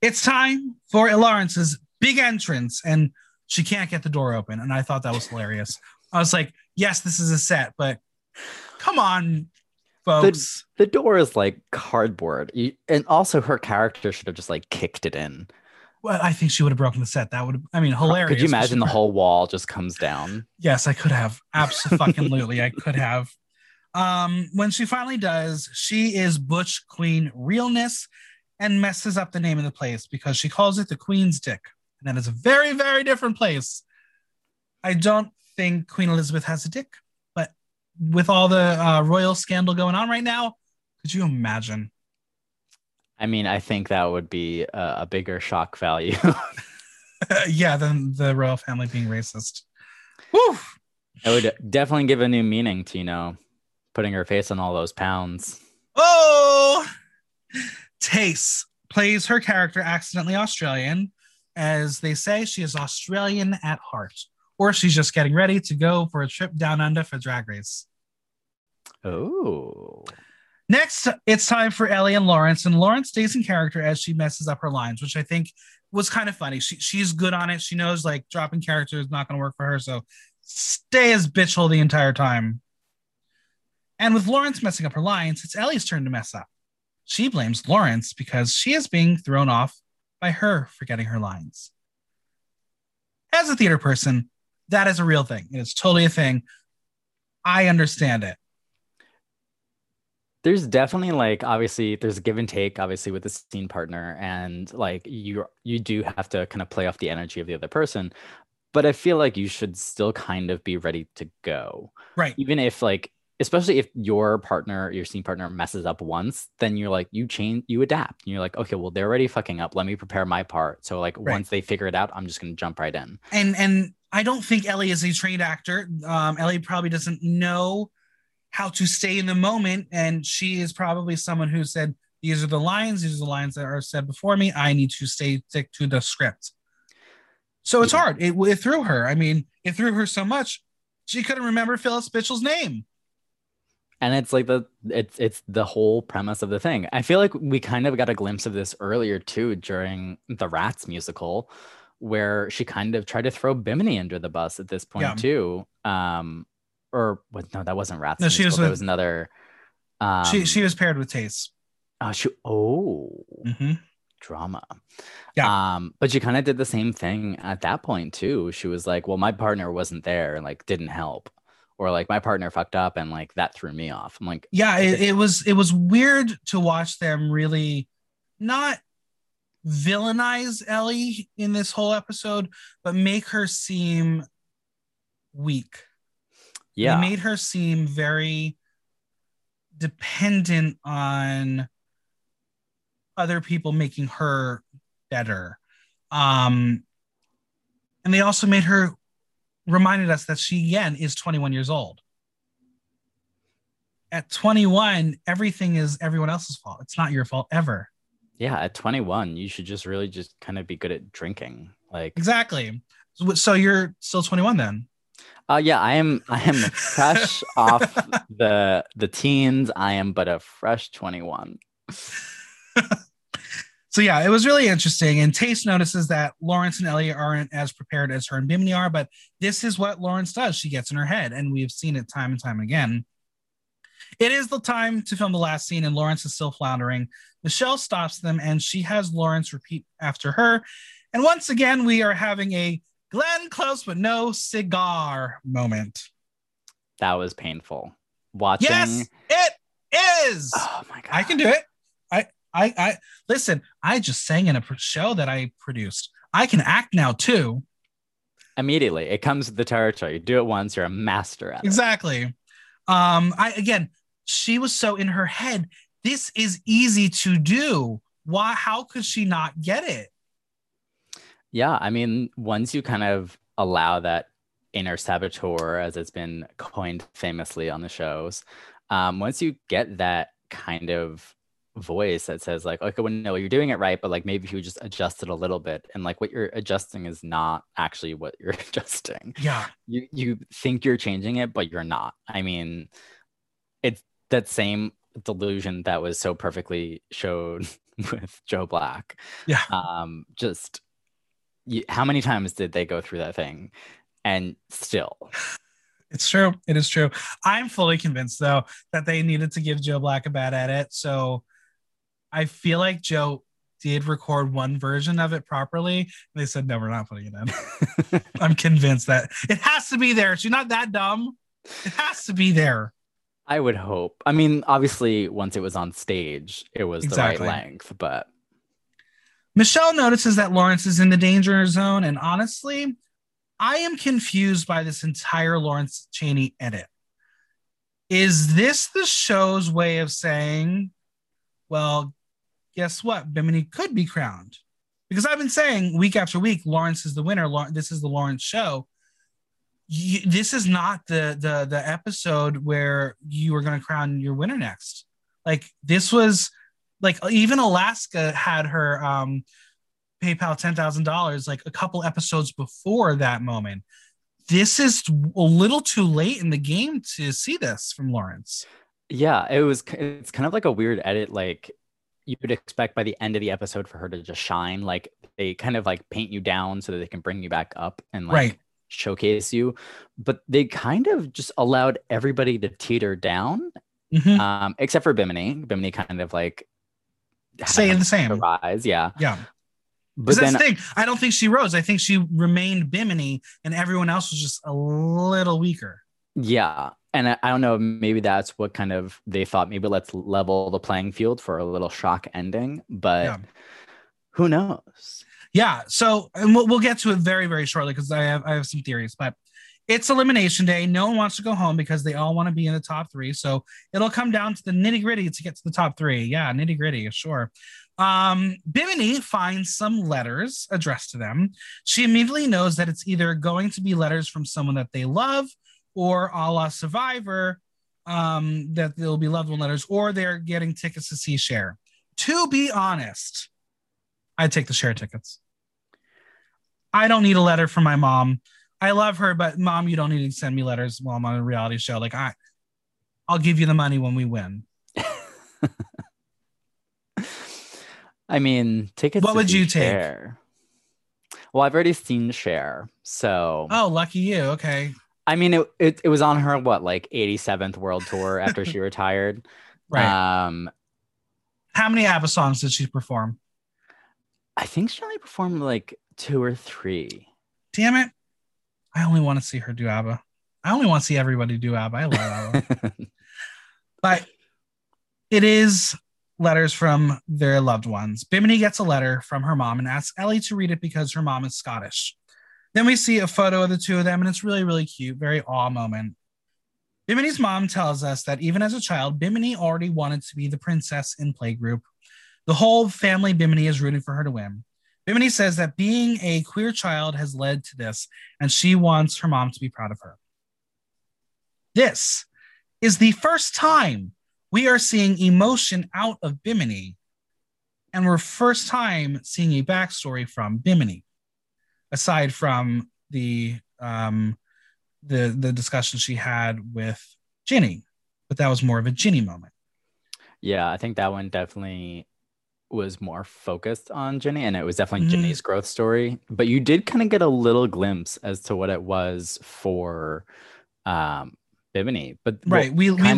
It's time for Lawrence's big entrance and she can't get the door open. And I thought that was hilarious. I was like, yes, this is a set, but come on, folks. The door is like cardboard. And also her character should have just like kicked it in. Well, I think she would have broken the set. That would have, I mean, hilarious. Could you imagine the whole wall just comes down? Yes, I could have. Absolutely. I could have. When she finally does, she is Butch Queen realness and messes up the name of the place because she calls it the Queen's Dick. And that is a very, very different place. I don't think Queen Elizabeth has a dick. With all the royal scandal going on right now, could you imagine? I mean, I think that would be a bigger shock value. Yeah, than the royal family being racist. Woo! It would definitely give a new meaning to, you know, putting her face on all those pounds. Oh! Tayce plays her character accidentally Australian. As they say, she is Australian at heart. Or she's just getting ready to go for a trip down under for Drag Race. Oh. Next, it's time for Ellie and Lawrence. And Lawrence stays in character as she messes up her lines, which I think was kind of funny. She's good on it. She knows like dropping character is not going to work for her. So stay as bitchhole the entire time. And with Lawrence messing up her lines, it's Ellie's turn to mess up. She blames Lawrence because she is being thrown off by her forgetting her lines. As a theater person, that is a real thing. It is totally a thing. I understand it. There's definitely like, obviously there's a give and take obviously with the scene partner and like you do have to kind of play off the energy of the other person, but I feel like you should still kind of be ready to go. Right. Even if like, especially if your scene partner messes up once, then you're like, you adapt. And you're like, okay, well, they're already fucking up. Let me prepare my part. So like Once they figure it out, I'm just going to jump right in. And I don't think Ellie is a trained actor. Ellie probably doesn't know how to stay in the moment. And she is probably someone who said, these are the lines that are said before me. I need to stick to the script. So it's hard. It threw her. I mean, it threw her so much. She couldn't remember Phyllis Mitchell's name. And it's like it's the whole premise of the thing. I feel like we kind of got a glimpse of this earlier too, during the Rats musical, where she kind of tried to throw Bimini under the bus at this point too. No, that wasn't Rats. No, she was. There was another. She was paired with Tayce. Drama. Yeah. But she kind of did the same thing at that point too. She was like, "Well, my partner wasn't there and like didn't help," or like, "My partner fucked up and like that threw me off." I'm like, yeah, it was weird to watch them really not villainize Ellie in this whole episode, but make her seem weak. Yeah. They made her seem very dependent on other people making her better. And they also reminded us that she, again, is 21 years old. at 21, everything is everyone else's fault. It's not your fault ever. Yeah, at 21, you should just really just kind of be good at drinking. Like exactly. So you're still 21 then? Yeah, I am fresh off the teens. I am but a fresh 21. So yeah, it was really interesting. And Tayce notices that Lawrence and Ellie aren't as prepared as her and Bimini are, but this is what Lawrence does. She gets in her head, and we've seen it time and time again. It is the time to film the last scene, and Lawrence is still floundering. Michelle stops them, and she has Lawrence repeat after her. And once again, we are having a Glenn Close but no cigar moment. That was painful. Watching. Yes, it is. Oh my God. I can do it. I listen, I just sang in a show that I produced. I can act now too. Immediately. It comes with the territory. You do it once, you're a master at it. Exactly. She was so in her head. This is easy to do. Why? How could she not get it? Yeah, I mean, once you kind of allow that inner saboteur, as it's been coined famously on the shows, once you get that kind of voice that says like, okay, well, no, you're doing it right, but like maybe if you just adjust it a little bit, and like what you're adjusting is not actually what you're adjusting. Yeah, you think you're changing it, but you're not. I mean, it's that same delusion that was so perfectly shown with Joe Black. Yeah, how many times did they go through that thing? And still. It's true. It is true. I'm fully convinced, though, that they needed to give Joe Black a bad edit. So I feel like Joe did record one version of it properly. They said, no, we're not putting it in. I'm convinced that it has to be there. She's not that dumb. It has to be there. I would hope. I mean, obviously, once it was on stage, it was exactly the right length, but... Michelle notices that Lawrence is in the danger zone, and honestly, I am confused by this entire Lawrence Chaney edit. Is this the show's way of saying, well, guess what? Bimini could be crowned. Because I've been saying week after week, Lawrence is the winner. This is the Lawrence show. This is not the episode where you are going to crown your winner next. Like, this was... Like, even Alaska had her PayPal $10,000 like a couple episodes before that moment. This is a little too late in the game to see this from Lawrence. Yeah, it's kind of like a weird edit. Like, you would expect by the end of the episode for her to just shine. Like, they kind of like paint you down so that they can bring you back up and like showcase you. But they kind of just allowed everybody to teeter down, except for Bimini. Bimini kind of like... Stay in the same rise, yeah. But then, that's the thing. I don't think she rose. I think she remained Bimini, and everyone else was just a little weaker. Yeah, and I don't know. Maybe that's what kind of they thought. Maybe let's level the playing field for a little shock ending. But who knows? Yeah. So, and we'll get to it very, very shortly because I have some theories. But it's elimination day. No one wants to go home because they all want to be in the top three. So it'll come down to the nitty gritty to get to the top three. Yeah, nitty gritty, sure. Bimini finds some letters addressed to them. She immediately knows that it's either going to be letters from someone that they love, or a la Survivor, that they'll be loved one letters, or they're getting tickets to see Cher. To be honest, I'd take the Cher tickets. I don't need a letter from my mom. I love her, but mom, you don't need to send me letters while I'm on a reality show. Like, I'll give you the money when we win. I mean, tickets. What would you take? Cher. Well, I've already seen Cher, so. Oh, lucky you. Okay. I mean, it was on her, what, like 87th world tour after she retired. Right. How many ABBA songs did she perform? I think she only performed like 2 or 3. Damn it. I only want to see her do ABBA. I only want to see everybody do ABBA. I love ABBA. But it is letters from their loved ones. Bimini gets a letter from her mom and asks Ellie to read it because her mom is Scottish. Then we see a photo of the two of them, and it's really, really cute. Very awe moment. Bimini's mom tells us that even as a child, Bimini already wanted to be the princess in playgroup. The whole family Bimini is rooting for her to win. Bimini says that being a queer child has led to this, and she wants her mom to be proud of her. This is the first time we are seeing emotion out of Bimini, and we're first time seeing a backstory from Bimini, aside from the discussion she had with Ginny, but that was more of a Ginny moment. Yeah, I think that one definitely was more focused on Ginny, and it was definitely Ginny's growth story, but you did kind of get a little glimpse as to what it was for Bimini. But right, we learned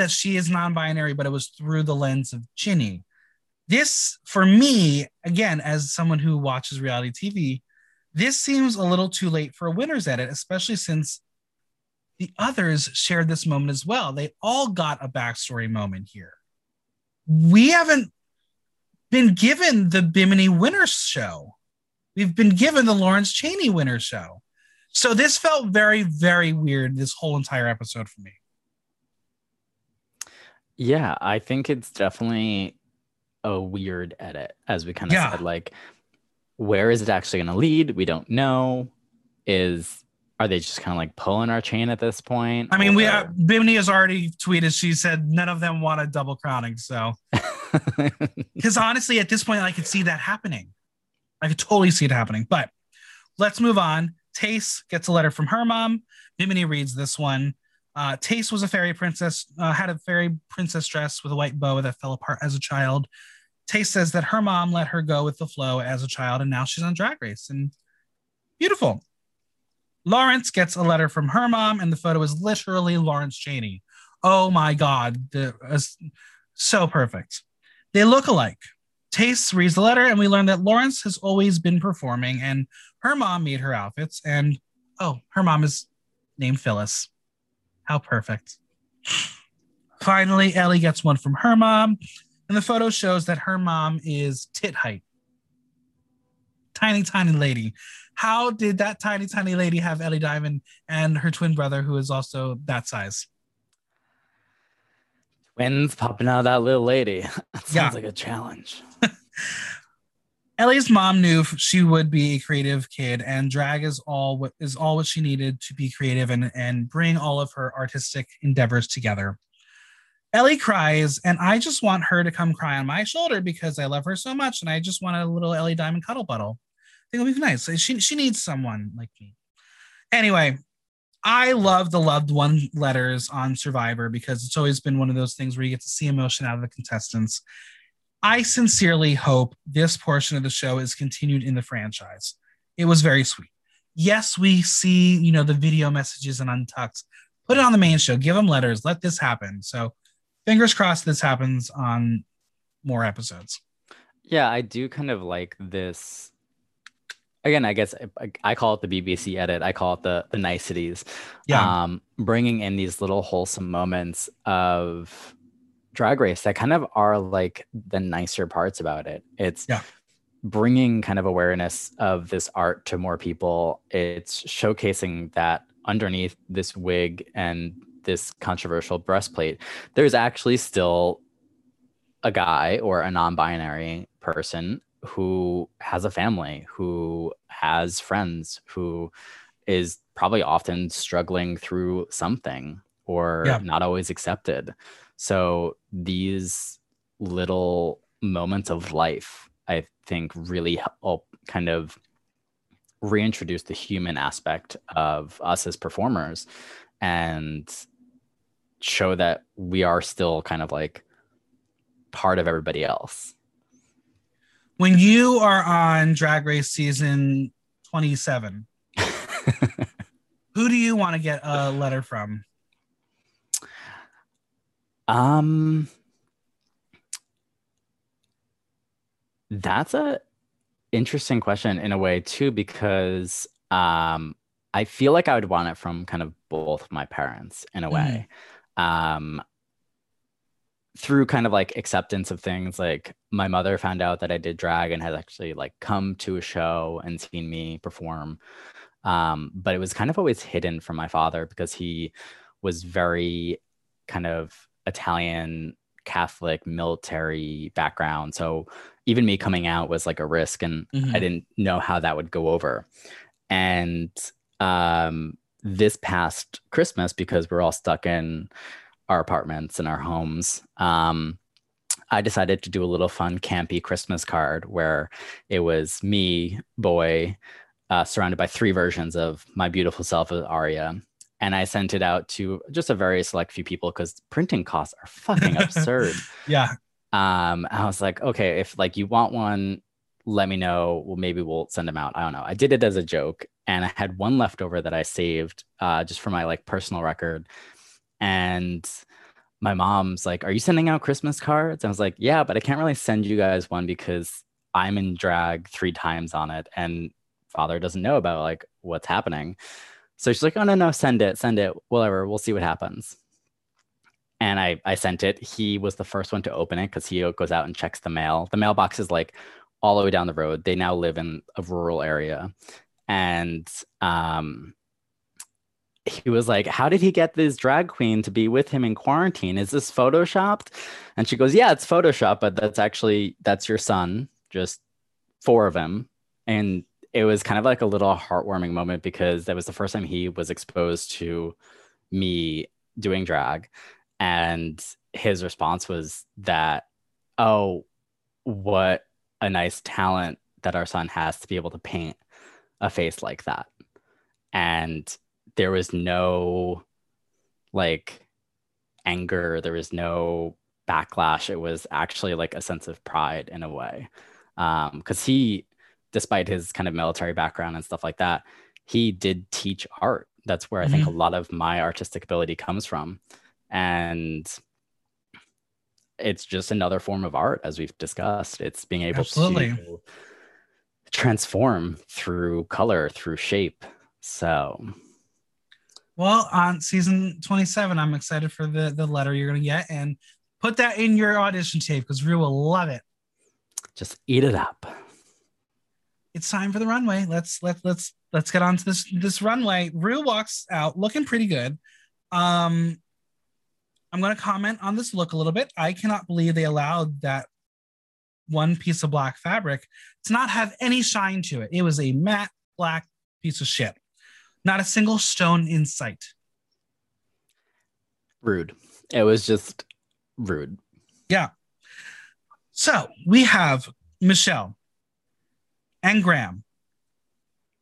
that she is non-binary, but it was through the lens of Ginny. This, for me, again, as someone who watches reality TV, this seems a little too late for a winner's edit, especially since the others shared this moment as well. They all got a backstory moment here. We haven't been given the Bimini winner's show. We've been given the Lawrence Chaney winner's show. So this felt very, very weird, this whole entire episode for me. Yeah, I think it's definitely a weird edit, as we kind of said, like, where is it actually going to lead? We don't know. Are they just kind of like pulling our chain at this point? I mean, Bimini has already tweeted. She said none of them want a double crowning. So, because honestly, at this point, I could see that happening. I could totally see it happening. But let's move on. Tayce gets a letter from her mom. Bimini reads this one. Tayce was a fairy princess, had a fairy princess dress with a white bow that fell apart as a child. Tayce says that her mom let her go with the flow as a child, and now she's on Drag Race. And beautiful. Lawrence gets a letter from her mom, and the photo is literally Lawrence Chaney. Oh my God. So perfect. They look alike. Tayce reads the letter, and we learn that Lawrence has always been performing, and her mom made her outfits, and her mom is named Phyllis. How perfect. Finally, Ellie gets one from her mom, and the photo shows that her mom is tit height. Tiny, tiny lady. How did that tiny, tiny lady have Ellie Diamond and her twin brother, who is also that size? Twins popping out of that little lady. That sounds like a challenge. Ellie's mom knew she would be a creative kid, and drag is all what she needed to be creative and bring all of her artistic endeavors together. Ellie cries, and I just want her to come cry on my shoulder because I love her so much, and I just want a little Ellie Diamond cuddle bottle. I think it'll be nice. She needs someone like me. Anyway, I love the loved one letters on Survivor because it's always been one of those things where you get to see emotion out of the contestants. I sincerely hope this portion of the show is continued in the franchise. It was very sweet. Yes, we see, the video messages and Untucked. Put it on the main show. Give them letters. Let this happen. So fingers crossed this happens on more episodes. Yeah, I do kind of like this. Again, I guess I call it the BBC edit. I call it the niceties. Yeah. Bringing in these little wholesome moments of Drag Race that kind of are like the nicer parts about it. It's bringing kind of awareness of this art to more people. It's showcasing that underneath this wig and this controversial breastplate, there's actually still a guy or a non-binary person who has a family, who has friends, who is probably often struggling through something or not always accepted. So these little moments of life, I think, really help kind of reintroduce the human aspect of us as performers and show that we are still kind of like part of everybody else. When you are on Drag Race season 27, who do you want to get a letter from? That's a interesting question in a way too, because I feel like I would want it from kind of both my parents in a way. Through kind of like acceptance of things, like my mother found out that I did drag and had actually like come to a show and seen me perform. But it was kind of always hidden from my father because he was very kind of Italian, Catholic, military background. So even me coming out was like a risk, and I didn't know how that would go over. And this past Christmas, because we're all stuck in our apartments and our homes, I decided to do a little fun campy Christmas card where it was me, boy, surrounded by three versions of my beautiful self as Aria. And I sent it out to just a very select few people because printing costs are fucking absurd. Yeah. I was like, okay, if like you want one, let me know. Well, maybe we'll send them out. I don't know. I did it as a joke, and I had one left over that I saved just for my like personal record. And my mom's like, are you sending out Christmas cards? I was like, yeah, but I can't really send you guys one because I'm in drag 3 times on it. And father doesn't know about like what's happening. So she's like, oh, no, send it, whatever, we'll see what happens. And I sent it. He was the first one to open it because he goes out and checks the mail. The mailbox is like all the way down the road. They now live in a rural area. And he was like, how did he get this drag queen to be with him in quarantine? Is this Photoshopped? And she goes, yeah, it's Photoshopped, but that's your son, just 4 of them. And it was kind of like a little heartwarming moment because that was the first time he was exposed to me doing drag. And his response was that, oh, what a nice talent that our son has to be able to paint a face like that. And there was no like anger. There was no backlash. It was actually like a sense of pride in a way. 'Cause he, despite his kind of military background and stuff like that, he did teach art. That's where I think a lot of my artistic ability comes from. And it's just another form of art, as we've discussed. It's being able to transform through color, through shape. So, well, on season 27, I'm excited for the letter you're going to get. And put that in your audition tape because Rue will love it. Just eat it up. It's time for the runway. Let's get on to this runway. Rue walks out looking pretty good. I'm going to comment on this look a little bit. I cannot believe they allowed that one piece of black fabric to not have any shine to it. It was a matte black piece of shit. Not a single stone in sight. Rude. It was just rude. Yeah. So we have Michelle and Graham.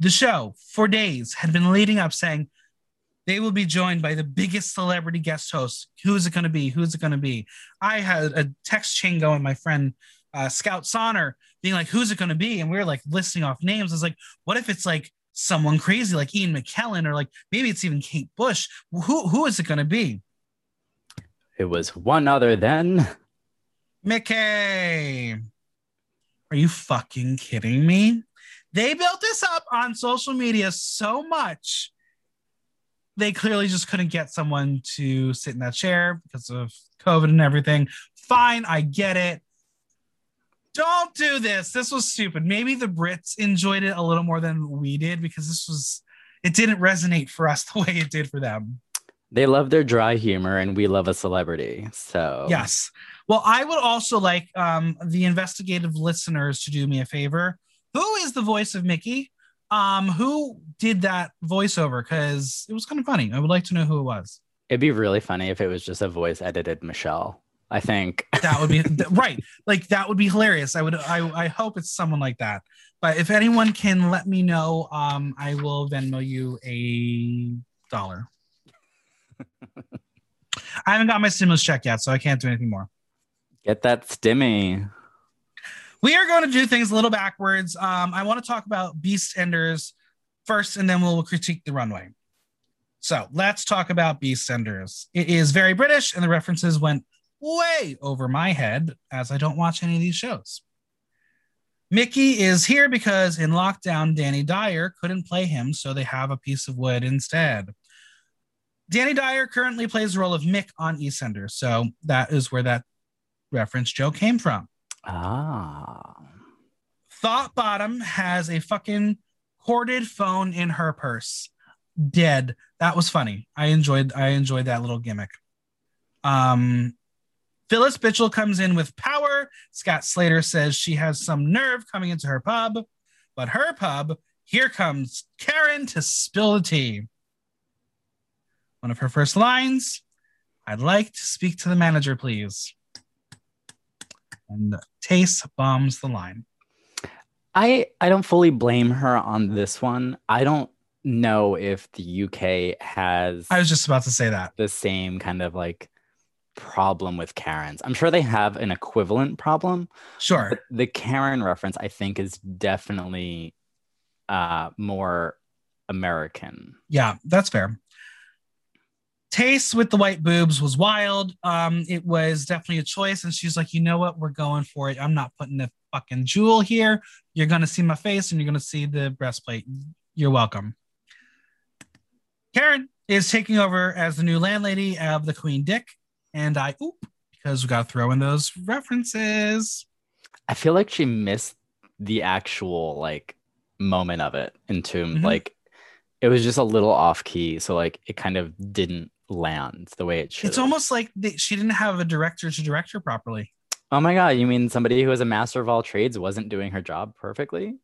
The show for days had been leading up saying, they will be joined by the biggest celebrity guest host. Who's it going to be? Who's it going to be? I had a text chain going, my friend Scout Sonner being like, who's it going to be? And we were like listing off names. I was like, what if it's like someone crazy like Ian McKellen, or like maybe it's even Kate Bush? Who is it going to be? It was one other than Mickey. Are you fucking kidding me? They built this up on social media so much. They clearly just couldn't get someone to sit in that chair because of COVID and everything. Fine, I get it. Don't do this. This was stupid. Maybe the Brits enjoyed it a little more than we did because it didn't resonate for us the way it did for them. They love their dry humor and we love a celebrity. So yes. Well, I would also like the investigative listeners to do me a favor. Who is the voice of Mickey? Who did that voiceover? Because it was kind of funny. I would like to know who it was. It'd be really funny if it was just a voice edited Michelle. I think that would be right. Like that would be hilarious. I hope it's someone like that. But if anyone can let me know, I will Venmo you $1. I haven't got my stimulus check yet, so I can't do anything more. Get that stimmy. We are going to do things a little backwards. I want to talk about EastEnders first, and then we'll critique the runway. So let's talk about EastEnders. It is very British, and the references went way over my head, as I don't watch any of these shows. Mickey is here because in lockdown, Danny Dyer couldn't play him, so they have a piece of wood instead. Danny Dyer currently plays the role of Mick on EastEnders, so that is where that reference joke came from. Ah. Thought Bottom has a fucking corded phone in her purse. Dead. That was funny. I enjoyed that little gimmick. Phyllis Bitchel comes in with power. Scott Slater says she has some nerve coming into her pub, but her pub, here comes Karen to spill the tea. One of her first lines, "I'd like to speak to the manager, please." And Tayce bombs the line. I don't fully blame her on this one. I don't know if the UK has... I was just about to say that. The same kind of like problem with Karens. I'm sure they have an equivalent problem. Sure. But the Karen reference, I think, is definitely more American. Yeah, that's fair. Tayce with the white boobs was wild. It was definitely a choice. And she's like, you know what? We're going for it. I'm not putting a fucking jewel here. You're going to see my face and you're going to see the breastplate. You're welcome. Karen is taking over as the new landlady of the Queen Dick. And I, because we got to throw in those references. I feel like she missed the actual like moment of it in Tomb. Mm-hmm. Like it was just a little off key. So like it kind of didn't land the way it should. It's almost like she didn't have a director to direct her properly. Oh my God. You mean somebody who is a master of all trades wasn't doing her job perfectly?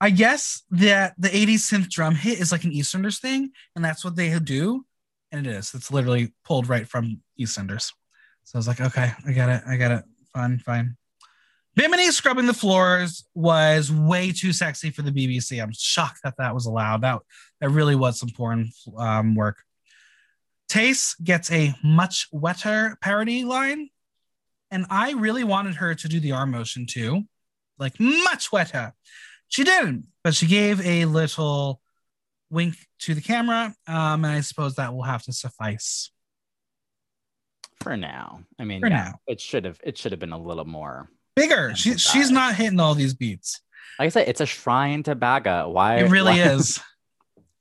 I guess that the 80s synth drum hit is like an EastEnders thing. And that's what they do. And it is. It's literally pulled right from EastEnders. So I was like, okay, I got it. Fine. Bimini scrubbing the floors was way too sexy for the BBC. I'm shocked that was allowed. That really was some porn work. Tayce gets a much wetter parody line. And I really wanted her to do the arm motion too. Like, much wetter. She didn't, but she gave a little wink to the camera. And I suppose that will have to suffice. For now. I mean, now. It should have been a little more... bigger. She's not hitting all these beats. Like I said, it's a shrine to Baga. It really is.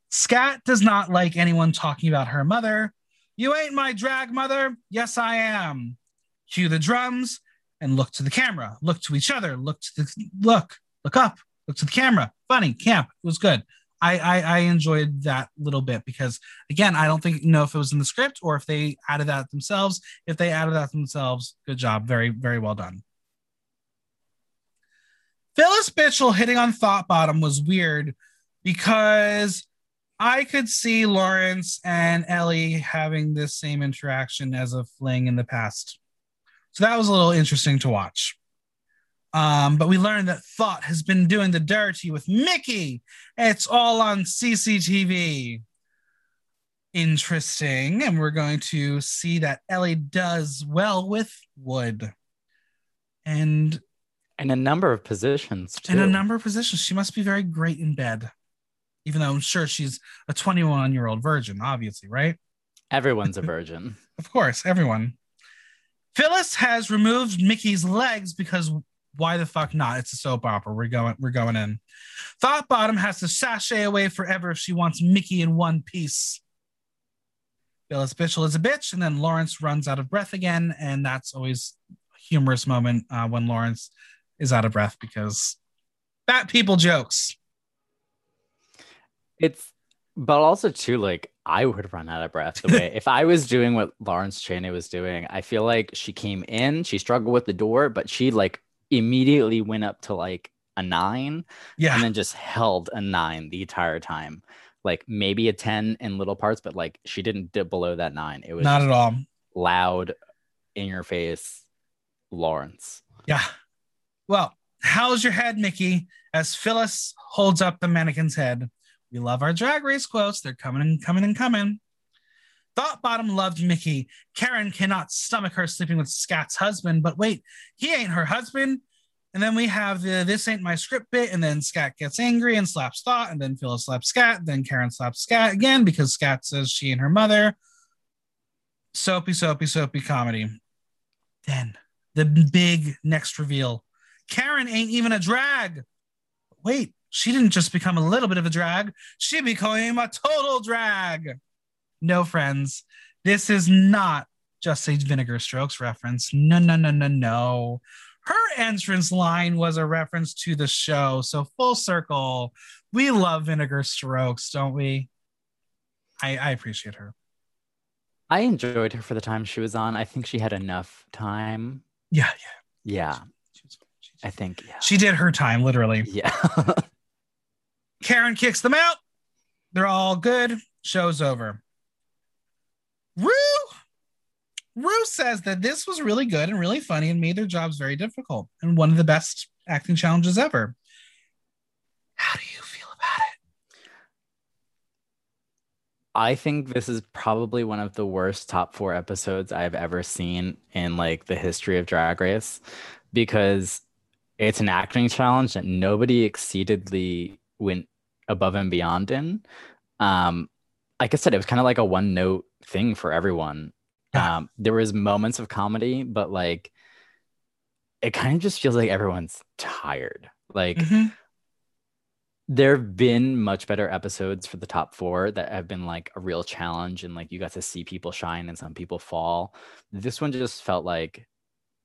Scat does not like anyone talking about her mother. You ain't my drag mother. Yes, I am. Cue the drums and look to the camera. Look to each other. Look up. Look to the camera. Funny camp. It was good. I enjoyed that little bit because again, I don't know if it was in the script or if they added that themselves. If they added that themselves, good job. Very, very well done. Phyllis Bitchel hitting on Thought Bottom was weird because I could see Lawrence and Ellie having this same interaction as a fling in the past. So that was a little interesting to watch. But we learned that Thought has been doing the dirty with Mickey. It's all on CCTV. Interesting. And we're going to see that Ellie does well with wood. And... in a number of positions, too. She must be very great in bed, even though I'm sure she's a 21-year-old virgin, obviously, right? Everyone's a virgin. Of course, everyone. Phyllis has removed Mickey's legs because why the fuck not? It's a soap opera. We're going in. Thought Bottom has to sashay away forever if she wants Mickey in one piece. Phyllis Bitchel is a bitch, and then Lawrence runs out of breath again, and that's always a humorous moment when Lawrence... is out of breath because fat people jokes. But also too, like I would run out of breath the way if I was doing what Lawrence Chaney was doing. I feel like she came in, she struggled with the door, but she like immediately went up to like a 9, yeah, and then just held a 9 the entire time. Like maybe a 10 in little parts, but like she didn't dip below that 9. It was not at all loud, in your face, Lawrence. Yeah. Well, how's your head, Mickey? As Phyllis holds up the mannequin's head. We love our Drag Race quotes. They're coming. Thought Bottom loved Mickey. Karen cannot stomach her sleeping with Scat's husband, but wait, he ain't her husband. And then we have the this ain't my script bit, and then Scat gets angry and slaps Thought, and then Phyllis slaps Scat, and then Karen slaps Scat again because Scat says she and her mother. Soapy comedy. Then the big next reveal. Karen ain't even a drag. Wait, she didn't just become a little bit of a drag. She became a total drag. No, friends, this is not just a Vinegar Strokes reference. No. Her entrance line was a reference to the show. So full circle. We love Vinegar Strokes, don't we? I appreciate her. I enjoyed her for the time she was on. I think she had enough time. Yeah. I think yeah. She did her time, literally. Yeah. Karen kicks them out. They're all good. Show's over. Rue says that this was really good and really funny and made their jobs very difficult and one of the best acting challenges ever. How do you feel about it? I think this is probably one of the worst top 4 episodes I've ever seen in like the history of Drag Race, because it's an acting challenge that nobody exceededly went above and beyond in. Like I said, it was kind of like a one note thing for everyone. There was moments of comedy, but like it kind of just feels like everyone's tired. Like there have been much better episodes for the top 4 that have been like a real challenge and like you got to see people shine and some people fall. This one just felt like,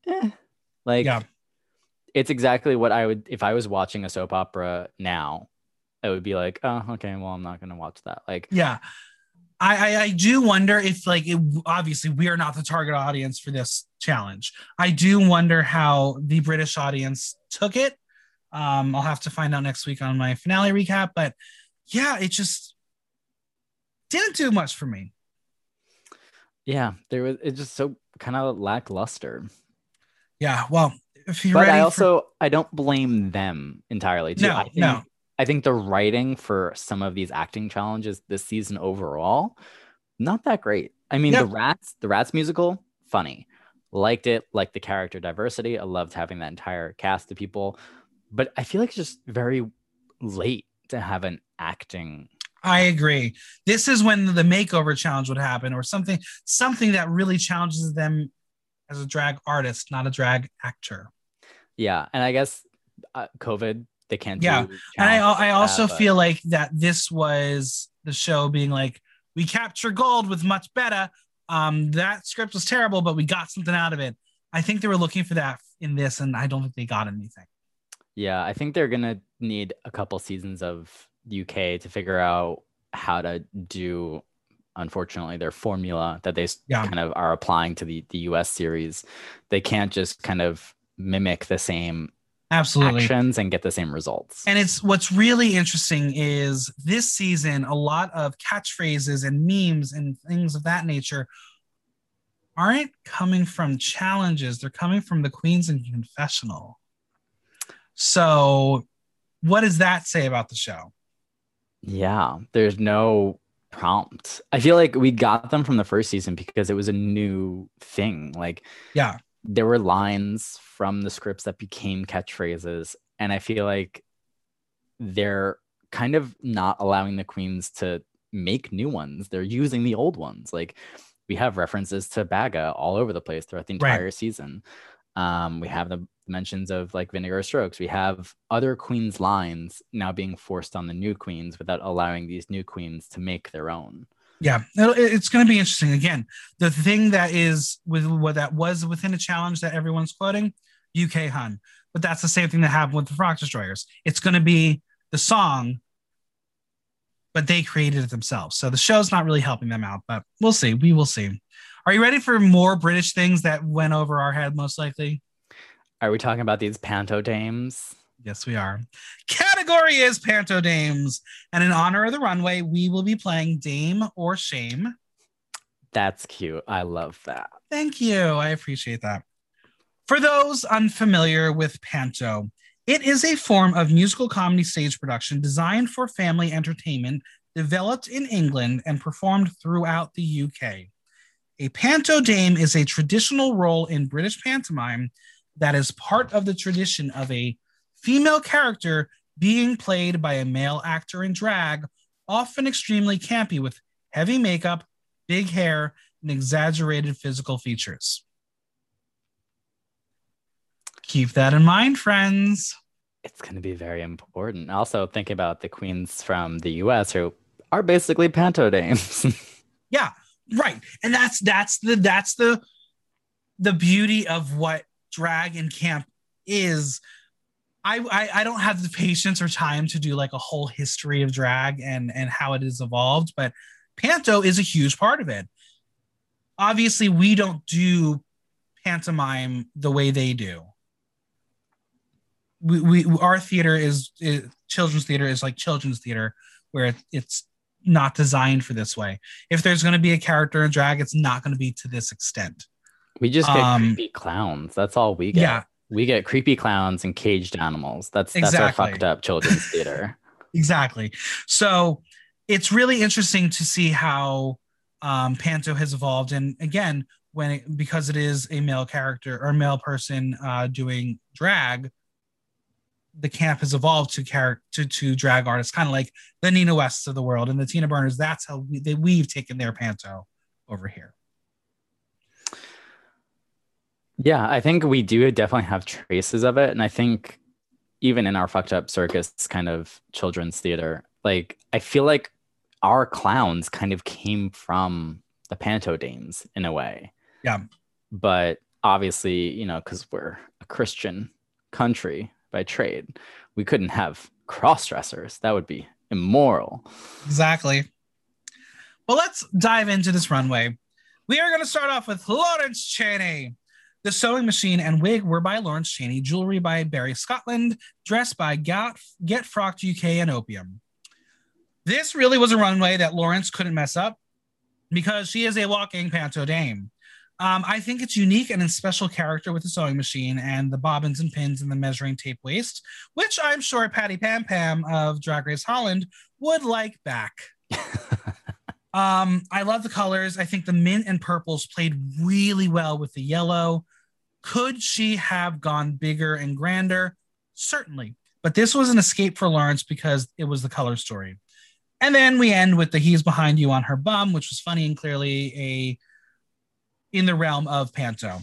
it's exactly what I would, if I was watching a soap opera now, it would be like, oh, okay, well, I'm not going to watch that. Like, yeah. I do wonder if like, obviously we are not the target audience for this challenge. I do wonder how the British audience took it. I'll have to find out next week on my finale recap, but yeah, it just didn't do much for me. Yeah. It's just so kind of lackluster. Yeah. Well, if you're ready. But I also, I don't blame them entirely too. I think the writing for some of these acting challenges this season overall, not that great. I mean, the Rats musical, funny. Liked it, liked the character diversity. I loved having that entire cast of people. But I feel like it's just very late to have an acting. I agree. This is when the makeover challenge would happen or something that really challenges them as a drag artist, not a drag actor. Yeah, and I guess COVID... They can't. Yeah. And I also feel like that this was the show being like, we capture gold with much better. That script was terrible, but we got something out of it. I think they were looking for that in this, and I don't think they got anything. Yeah, I think they're going to need a couple seasons of UK to figure out how to do, unfortunately, their formula that they kind of are applying to the US series. They can't just kind of mimic the same actions and get the same results. And it's what's really interesting is this season, a lot of catchphrases and memes and things of that nature aren't coming from challenges. They're coming from the Queens and Confessional. So what does that say about the show? Yeah, there's no prompt. I feel like we got them from the first season because it was a new thing. Like, yeah. There were lines from the scripts that became catchphrases. And I feel like they're kind of not allowing the queens to make new ones. They're using the old ones. Like we have references to Baga all over the place throughout the entire season. We have the mentions of like Vinegar Strokes. We have other queens' lines now being forced on the new queens without allowing these new queens to make their own. Yeah, it's going to be interesting. Again, the thing that is with what that was within a challenge that everyone's quoting, UK Hun. But that's the same thing that happened with the Rock Destroyers. It's going to be the song, but they created it themselves. So the show's not really helping them out, but we'll see. We will see. Are you ready for more British things that went over our head, most likely? Are we talking about these pantodames? Yes, we are. Category is Pantodames. And in honor of the runway, we will be playing Dame or Shame. That's cute. I love that. Thank you. I appreciate that. For those unfamiliar with Panto, it is a form of musical comedy stage production designed for family entertainment, developed in England and performed throughout the UK. A Pantodame is a traditional role in British pantomime that is part of the tradition of a female character being played by a male actor in drag, often extremely campy with heavy makeup, big hair, and exaggerated physical features. Keep that in mind, friends. It's going to be very important. Also, think about the queens from the US who are basically pantodames. Yeah, right. And that's the beauty of what drag and camp is. I don't have the patience or time to do like a whole history of drag and how it has evolved, but Panto is a huge part of it. Obviously, we don't do pantomime the way they do. Our theater is children's theater, where it's not designed for this way. If there's going to be a character in drag, it's not going to be to this extent. We just get creepy clowns. That's all we get. Yeah. We get creepy clowns and caged animals. That's our fucked up children's theater. Exactly. So it's really interesting to see how Panto has evolved. And again, because it is a male character or male person doing drag, the camp has evolved to drag artists, kind of like the Nina Wests of the world and the Tina Burners. That's how we've taken their Panto over here. Yeah, I think we do definitely have traces of it. And I think even in our fucked up circus kind of children's theater, like, I feel like our clowns kind of came from the Panto dames in a way. Yeah. But obviously, you know, because we're a Christian country by trade, we couldn't have cross-dressers. That would be immoral. Exactly. Well, let's dive into this runway. We are going to start off with Lawrence Chaney. The sewing machine and wig were by Lawrence Chaney, jewelry by Barry Scotland, dress by Get Frocked UK and Opium. This really was a runway that Lawrence couldn't mess up because she is a walking Panto dame. I think it's unique and a special character with the sewing machine and the bobbins and pins and the measuring tape waist, which I'm sure Patty Pam Pam of Drag Race Holland would like back. I love the colors. I think the mint and purples played really well with the yellow. Could she have gone bigger and grander? Certainly. But this was an escape for Lawrence because it was the color story. And then we end with the he's behind you on her bum, which was funny and clearly in the realm of Panto.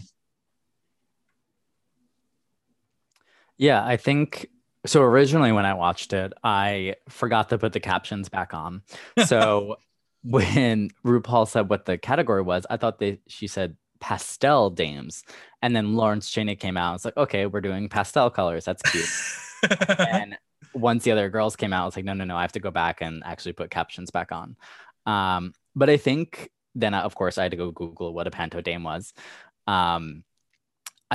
Yeah, I think... So originally when I watched it, I forgot to put the captions back on. So... when RuPaul said what the category was, I thought she said pastel dames. And then Lawrence Chaney came out. I was like, okay, we're doing pastel colors. That's cute. And once the other girls came out, I was like, no, I have to go back and actually put captions back on. But I think then, of course, I had to go Google what a Panto dame was. I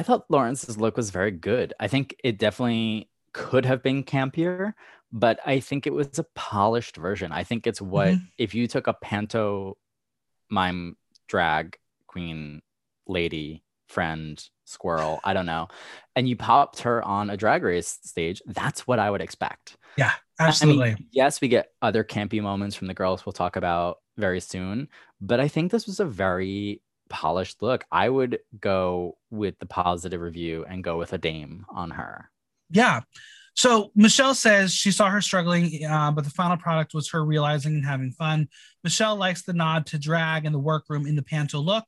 thought Lawrence's look was very good. I think it definitely could have been campier, but I think it was a polished version. I think it's what, if you took a pantomime drag queen, lady, friend, squirrel, I don't know, and you popped her on a Drag Race stage, that's what I would expect. Yeah, absolutely. I mean, yes, we get other campy moments from the girls we'll talk about very soon, but I think this was a very polished look. I would go with the positive review and go with a dame on her. Yeah. So Michelle says she saw her struggling, but the final product was her realizing and having fun. Michelle likes the nod to drag and the workroom in the Panto look.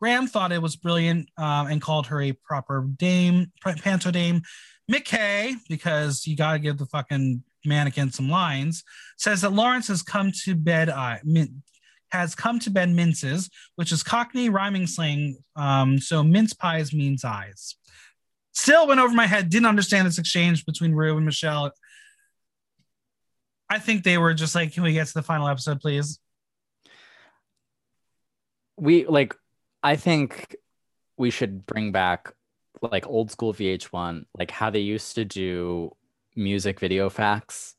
Graham thought it was brilliant and called her a proper dame, Panto dame. McKay, because you got to give the fucking mannequin some lines, says that Lawrence has come to bed minces, which is Cockney rhyming slang. So mince pies means eyes. Still went over my head. Didn't understand this exchange between Rue and Michelle. I think they were just like, can we get to the final episode, please? I think we should bring back like old school VH1, like how they used to do music video facts.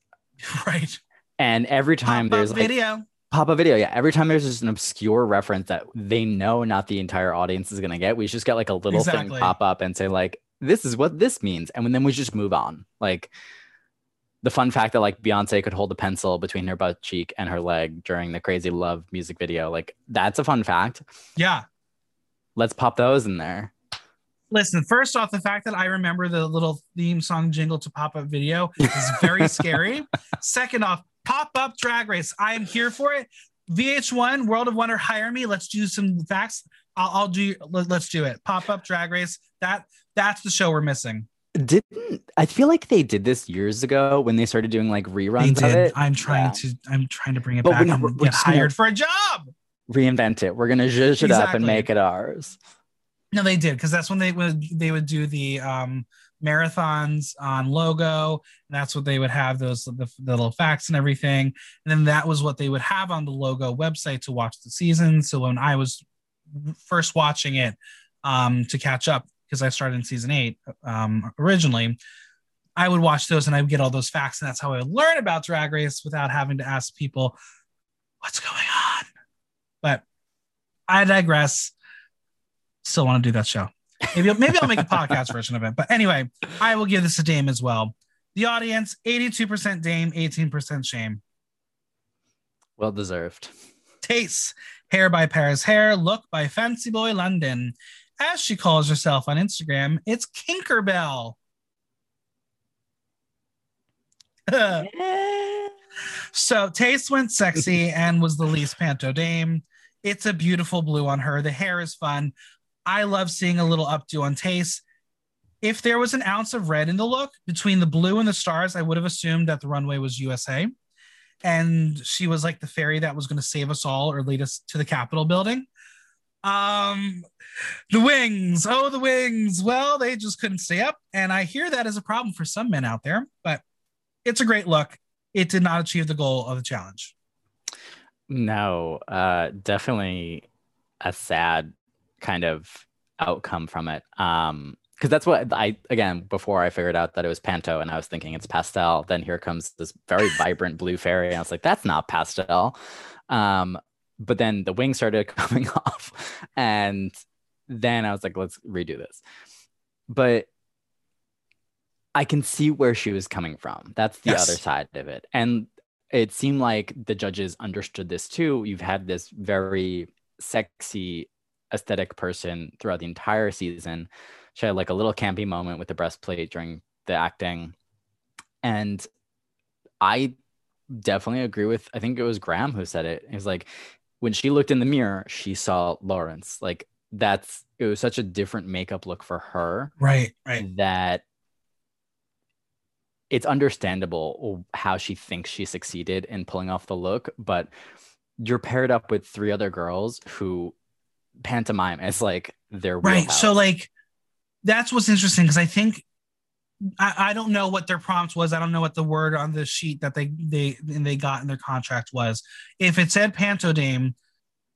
Right. And every time there's like video. Pop a video. Yeah. Every time there's just an obscure reference that they know not the entire audience is going to get, we just get like a little thing pop up and say like, this is what this means. And then we just move on. Like the fun fact that like Beyonce could hold a pencil between her butt cheek and her leg during the Crazy Love music video. Like that's a fun fact. Yeah. Let's pop those in there. Listen, first off, the fact that I remember the little theme song jingle to Pop Up Video is very scary. Second off, Pop Up Drag Race. I am here for it. VH1, World of Wonder, hire me. Let's do some facts. Let's do it. Pop Up Drag Race. That's the show we're missing. I feel like they did this years ago when they started doing like reruns of it. I'm trying to bring it back. We're get hired for a job. Reinvent it. We're gonna zhuzh it up and make it ours. No, they did, because that's when they would do the marathons on Logo, and that's what they would have the little facts and everything, and then that was what they would have on the Logo website to watch the season. So when I was first watching it to catch up, because I started in season 8 originally, I would watch those and I would get all those facts, and that's how I would learn about Drag Race without having to ask people what's going on? But I digress. Still want to do that show. Maybe I'll make a podcast version of it. But anyway, I will give this a Dame as well. The audience, 82% Dame, 18% Shame. Well deserved. Tayce, hair by Paris Hair, look by Fancy Boy London. As she calls herself on Instagram, it's Kinkerbell. So Tayce went sexy and was the least panto Dame. It's a beautiful blue on her. The hair is fun. I love seeing a little updo on Tayce. If there was an ounce of red in the look between the blue and the stars, I would have assumed that the runway was USA. And she was like the fairy that was going to save us all or lead us to the Capitol building. The wings. Oh, the wings. Well, they just couldn't stay up. And I hear that is a problem for some men out there, but it's a great look. It did not achieve the goal of the challenge. No, definitely a sad kind of outcome from it. Because that's what I, again, before I figured out that it was panto and I was thinking it's pastel, then here comes this very vibrant blue fairy. And I was like, that's not pastel. But then the wings started coming off. And then I was like, let's redo this. But I can see where she was coming from. That's the other side of it. And it seemed like the judges understood this too. You've had this very sexy aesthetic person throughout the entire season. She had like a little campy moment with the breastplate during the acting. And I definitely agree with, I think it was Graham who said it. It was like, when she looked in the mirror, she saw Lawrence. Like that's, it was such a different makeup look for her. Right. That it's understandable how she thinks she succeeded in pulling off the look, but you're paired up with three other girls who pantomime as like their wheelhouse. Right. So like, that's what's interesting because I think I don't know what their prompt was. I don't know what the word on the sheet that they got in their contract was. If it said panto Dame,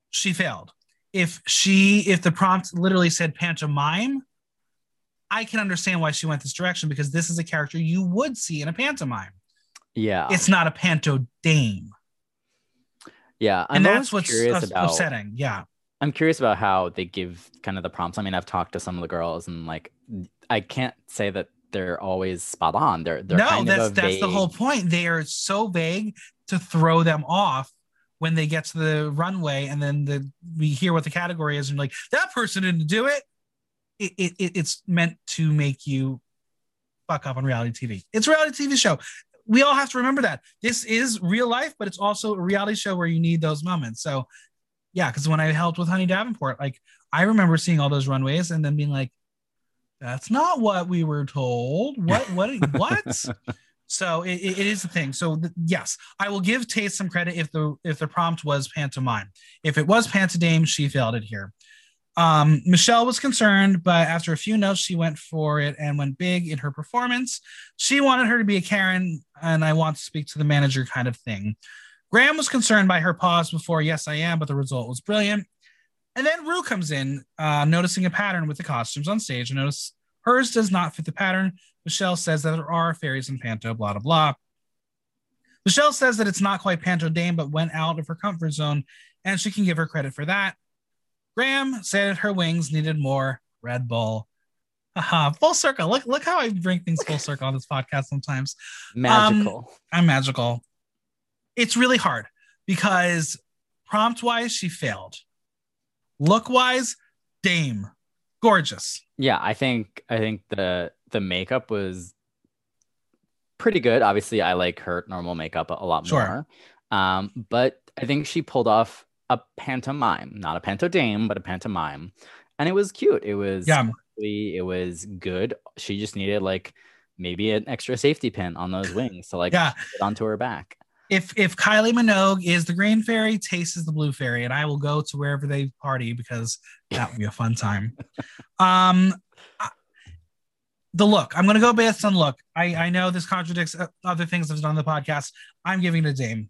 she failed. If the prompt literally said pantomime, I can understand why she went this direction because this is a character you would see in a pantomime. Yeah, it's not a panto Dame. Yeah, and that's what's upsetting. Yeah. I'm curious about how they give kind of the prompts. I mean, I've talked to some of the girls and like, I can't say that they're always spot on. That's the whole point. They are so vague to throw them off when they get to the runway. And then we hear what the category is and like, that person didn't do it. It's meant to make you fuck up on reality TV. It's a reality TV show. We all have to remember that this is real life, but it's also a reality show where you need those moments. So yeah, because when I helped with Honey Davenport, like I remember seeing all those runways and then being like, that's not what we were told. What? So it is a thing. So yes, I will give Tayce some credit if the prompt was pantomime. If it was pantodame, she failed it here. Michelle was concerned, but after a few notes, she went for it and went big in her performance. She wanted her to be a Karen and I want to speak to the manager kind of thing. Graham was concerned by her pause before yes, I am, but the result was brilliant. And then Rue comes in, noticing a pattern with the costumes on stage. And notice hers does not fit the pattern. Michelle says that there are fairies in panto, blah, blah, blah. Michelle says that it's not quite panto Dame, but went out of her comfort zone, and she can give her credit for that. Graham said her wings needed more Red Bull. Full circle. Look how I bring things full circle on this podcast sometimes. Magical. I'm magical. It's really hard because prompt-wise, she failed. Look-wise, Dame. Gorgeous. Yeah, I think the makeup was pretty good. Obviously, I like her normal makeup a lot more. But I think she pulled off a pantomime. Not a panto Dame, but a pantomime. And it was cute. It was sparkly, it was good. She just needed like maybe an extra safety pin on those wings to like get onto her back. If Kylie Minogue is the green fairy, Tayce is the blue fairy, and I will go to wherever they party because that would be a fun time. The look. I'm going to go based on look. I know this contradicts other things I've done on the podcast. I'm giving it a Dame.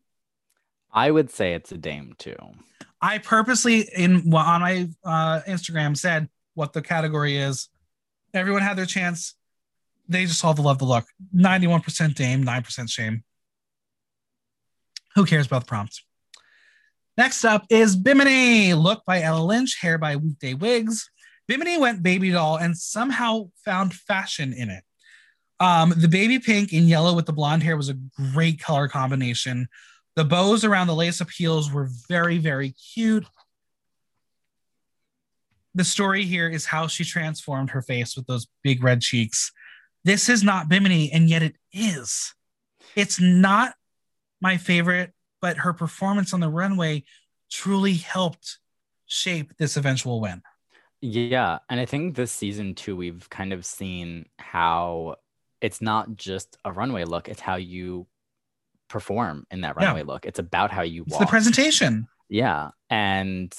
I would say it's a Dame, too. I purposely, on my Instagram, said what the category is. Everyone had their chance. They just all love the look. 91% Dame, 9% Shame. Who cares about the prompts? Next up is Bimini. Look by Ella Lynch, hair by Weekday Wigs. Bimini went baby doll and somehow found fashion in it. The baby pink and yellow with the blonde hair was a great color combination. The bows around the lace-up heels were very, very cute. The story here is how she transformed her face with those big red cheeks. This is not Bimini, and yet it is. It's not my favorite, but her performance on the runway truly helped shape this eventual win. Yeah, and I think this season, too, we've kind of seen how it's not just a runway look. It's how you perform in that runway look. It's about how you walk. It's the presentation. Yeah, and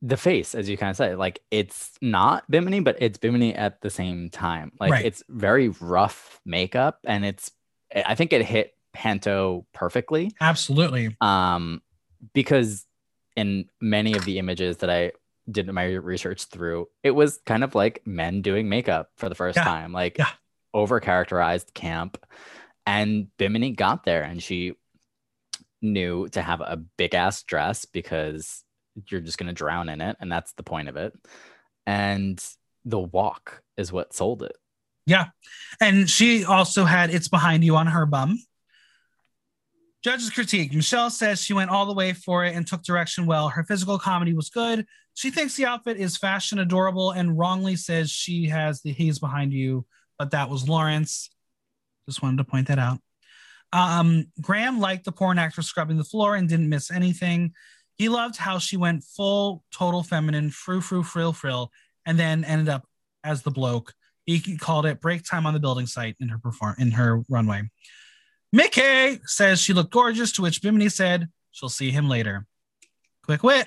the face, as you kind of said, like, it's not Bimini, but it's Bimini at the same time. Like, It's very rough makeup, and I think it hit Panto perfectly. Absolutely. Because in many of the images that I did my research through, it was kind of like men doing makeup for the first time, like over characterized camp. And Bimini got there, and she knew to have a big ass dress because you're just going to drown in it. And that's the point of it. And the walk is what sold it. Yeah. And she also had It's Behind You on her bum. Judge's critique. Michelle says she went all the way for it and took direction well. Her physical comedy was good. She thinks the outfit is fashion adorable and wrongly says she has the haze behind you, but that was Lawrence. Just wanted to point that out. Graham liked the porn actress scrubbing the floor and didn't miss anything. He loved how she went full, total feminine, frou-frou, frill-frill, and then ended up as the bloke. He called it break time on the building site in her runway. Mickey says she looked gorgeous, to which Bimini said she'll see him later. Quick wit.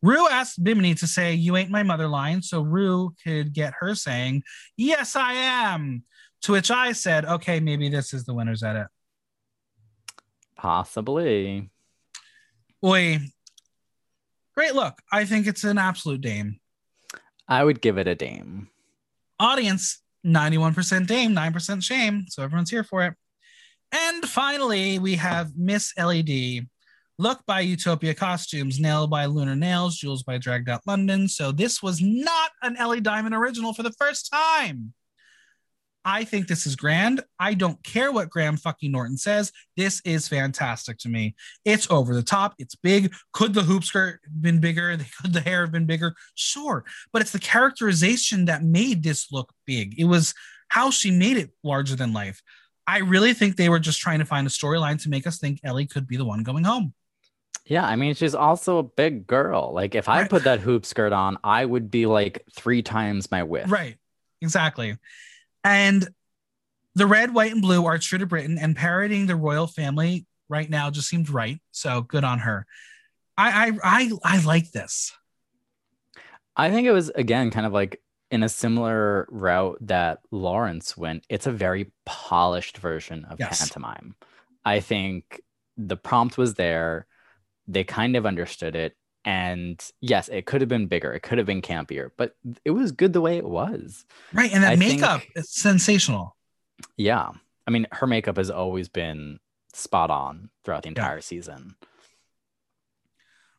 Rue asked Bimini to say, "You ain't my mother" line, so Rue could get her saying, "Yes, I am." To which I said, okay, maybe this is the winner's edit. Possibly. Boy. Great look. I think it's an absolute dame. I would give it a dame. Audience, 91% dame, 9% shame. So everyone's here for it. And finally, we have Miss LED. Look by Utopia Costumes, nail by Lunar Nails, jewels by Dragged Out London. So this was not an Ellie Diamond original for the first time. I think this is grand. I don't care what Graham fucking Norton says. This is fantastic to me. It's over the top. It's big. Could the hoop skirt have been bigger? Could the hair have been bigger? Sure. But it's the characterization that made this look big. It was how she made it larger than life. I really think they were just trying to find a storyline to make us think Ellie could be the one going home. Yeah, I mean, she's also a big girl. Like, if I put that hoop skirt on, I would be like 3 times my width. Right, exactly. And the red, white, and blue are true to Britain, and parodying the royal family right now just seemed right. So good on her. I like this. I think it was, again, kind of like in a similar route that Lawrence went. It's a very polished version of pantomime. I think the prompt was there. They kind of understood it. And yes, it could have been bigger. It could have been campier, but it was good the way it was. Right. And that makeup is sensational. Yeah. I mean, her makeup has always been spot on throughout the entire season.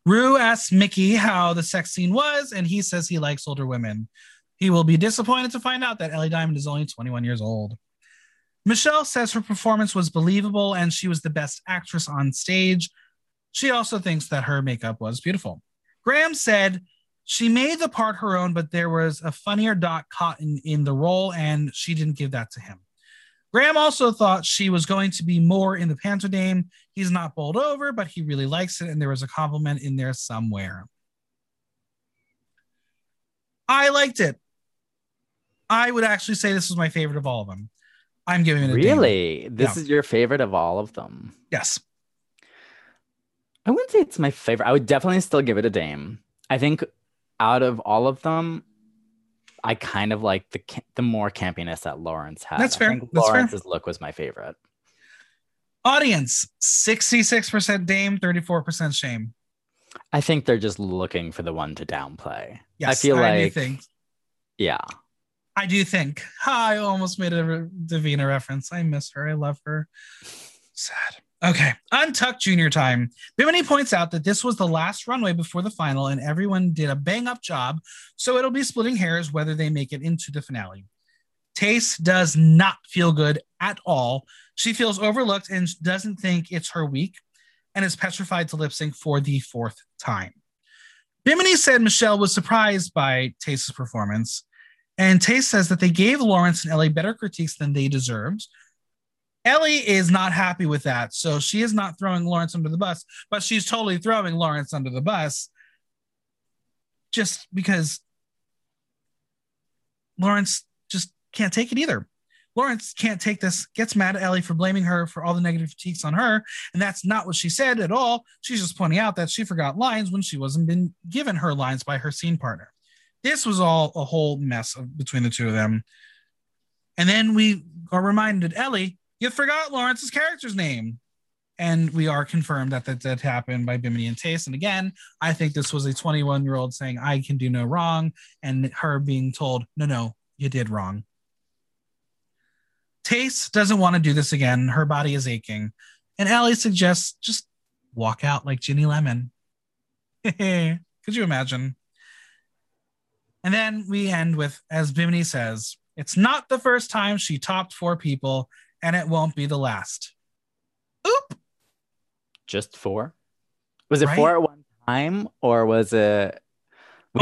Rue asks Mickey how the sex scene was, and he says he likes older women. He will be disappointed to find out that Ellie Diamond is only 21 years old. Michelle says her performance was believable and she was the best actress on stage. She also thinks that her makeup was beautiful. Graham said she made the part her own, but there was a funnier Dot Cotton in the role, and she didn't give that to him. Graham also thought she was going to be more in the Pantodame. He's not bowled over, but he really likes it, and there was a compliment in there somewhere. I liked it. I would actually say this was my favorite of all of them. I'm giving it a Really? This is your favorite of all of them? Yes. I wouldn't say it's my favorite. I would definitely still give it a dame. I think out of all of them, I kind of like the more campiness that Lawrence had. That's fair. I think Lawrence's look was my favorite. Audience, 66% dame, 34% shame. I think they're just looking for the one to downplay. Yes, I feel like. Yeah. I do think. I almost made a Divina reference. I miss her. I love her. Sad. Okay, Untucked Junior time. Bimini points out that this was the last runway before the final and everyone did a bang-up job, so it'll be splitting hairs whether they make it into the finale. Tayce does not feel good at all. She feels overlooked and doesn't think it's her week and is petrified to lip sync for the fourth time. Bimini said Michelle was surprised by Tayce's performance, and Tayce says that they gave Lawrence and Ellie better critiques than they deserved. Ellie is not happy with that, so she is not throwing Lawrence under the bus, but she's totally throwing Lawrence under the bus just because Lawrence just can't take it either. Lawrence can't take this, gets mad at Ellie for blaming her for all the negative critiques on her, and that's not what she said at all. She's just pointing out that she forgot lines when she wasn't been given her lines by her scene partner. This was all a whole mess between the two of them. And then we are reminded, Ellie, you forgot Lawrence's character's name. And we are confirmed that that did happen by Bimini and Tayce. And again, I think this was a 21-year-old saying, I can do no wrong, and her being told, no, you did wrong. Tayce doesn't want to do this again. Her body is aching. And Ellie suggests just walk out like Ginny Lemon. Could you imagine? And then we end with, as Bimini says, it's not the first time she topped four people, and it won't be the last. Oop. Just four? Was it four at one time? Or was it... We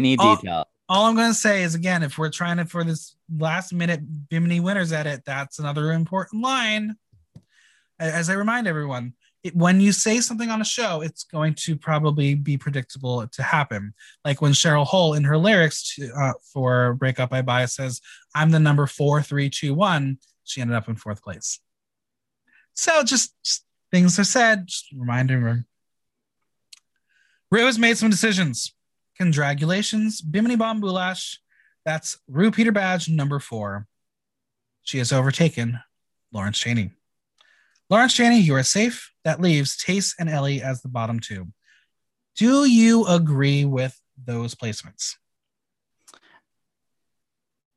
need detail. All I'm going to say is, again, if we're trying to, for this last minute Bimini winners edit, that's another important line. As I remind everyone, when you say something on a show, it's going to probably be predictable to happen. Like when Cheryl Hole in her lyrics for Break Up I Buy says, I'm the number 4, 3, 2, 1. She ended up in fourth place. So just things are said, just reminding her. Rue has made some decisions. Congratulations, Bimini Bon Boulash. That's Rue Peter Badge number 4. She has overtaken Lawrence Chaney. Lawrence Chaney, you are safe. That leaves Tayce and Ellie as the bottom 2. Do you agree with those placements?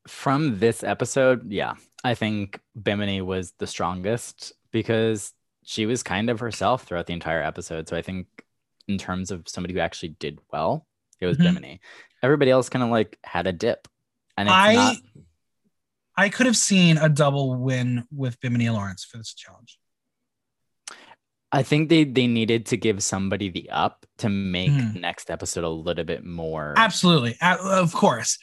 From this episode, yeah. I think Bimini was the strongest because she was kind of herself throughout the entire episode. So I think in terms of somebody who actually did well, it was Bimini. Everybody else kind of like had a dip. And it's I could have seen a double win with Bimini and Lawrence for this challenge. I think they needed to give somebody the up to make the next episode a little bit more. Absolutely. Of course.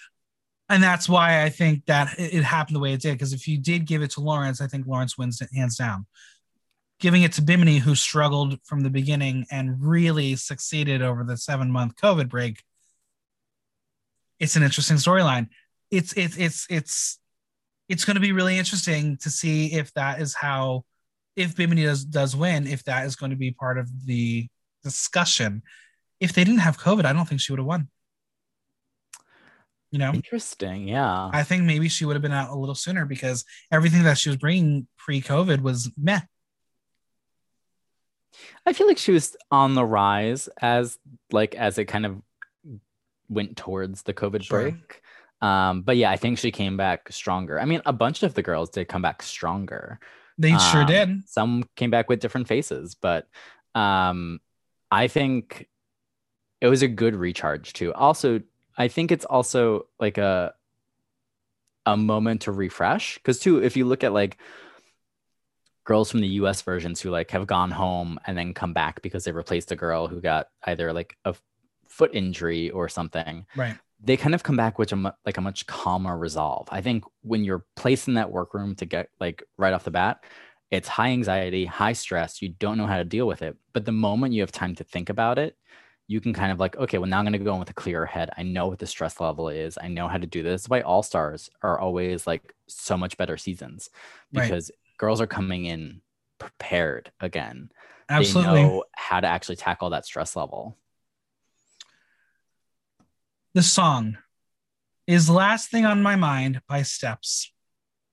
And that's why I think that it happened the way it did. Because if you did give it to Lawrence, I think Lawrence wins it hands down. Giving it to Bimini, who struggled from the beginning and really succeeded over the 7-month COVID break, it's an interesting storyline. It's going to be really interesting to see if that is how, if Bimini does win, if that is going to be part of the discussion. If they didn't have COVID, I don't think she would have won. You know, interesting. Yeah, I think maybe she would have been out a little sooner because everything that she was bringing pre-COVID was meh. I feel like she was on the rise as it kind of went towards the COVID break. But yeah, I think she came back stronger. I mean, a bunch of the girls did come back stronger. They sure did. Some came back with different faces, but I think it was a good recharge too. Also, I think it's also like a moment to refresh because too, if you look at like girls from the US versions who like have gone home and then come back because they replaced a girl who got either like a foot injury or something. Right. They kind of come back with a much calmer resolve. I think when you're placed in that workroom to get like right off the bat, it's high anxiety, high stress. You don't know how to deal with it. But the moment you have time to think about it, you can kind of like, okay, well now I'm going to go in with a clearer head. I know what the stress level is. I know how to do this. That's why All-Stars are always like so much better seasons because girls are coming in prepared again. Absolutely. They know how to actually tackle that stress level. The song is Last Thing on My Mind by Steps.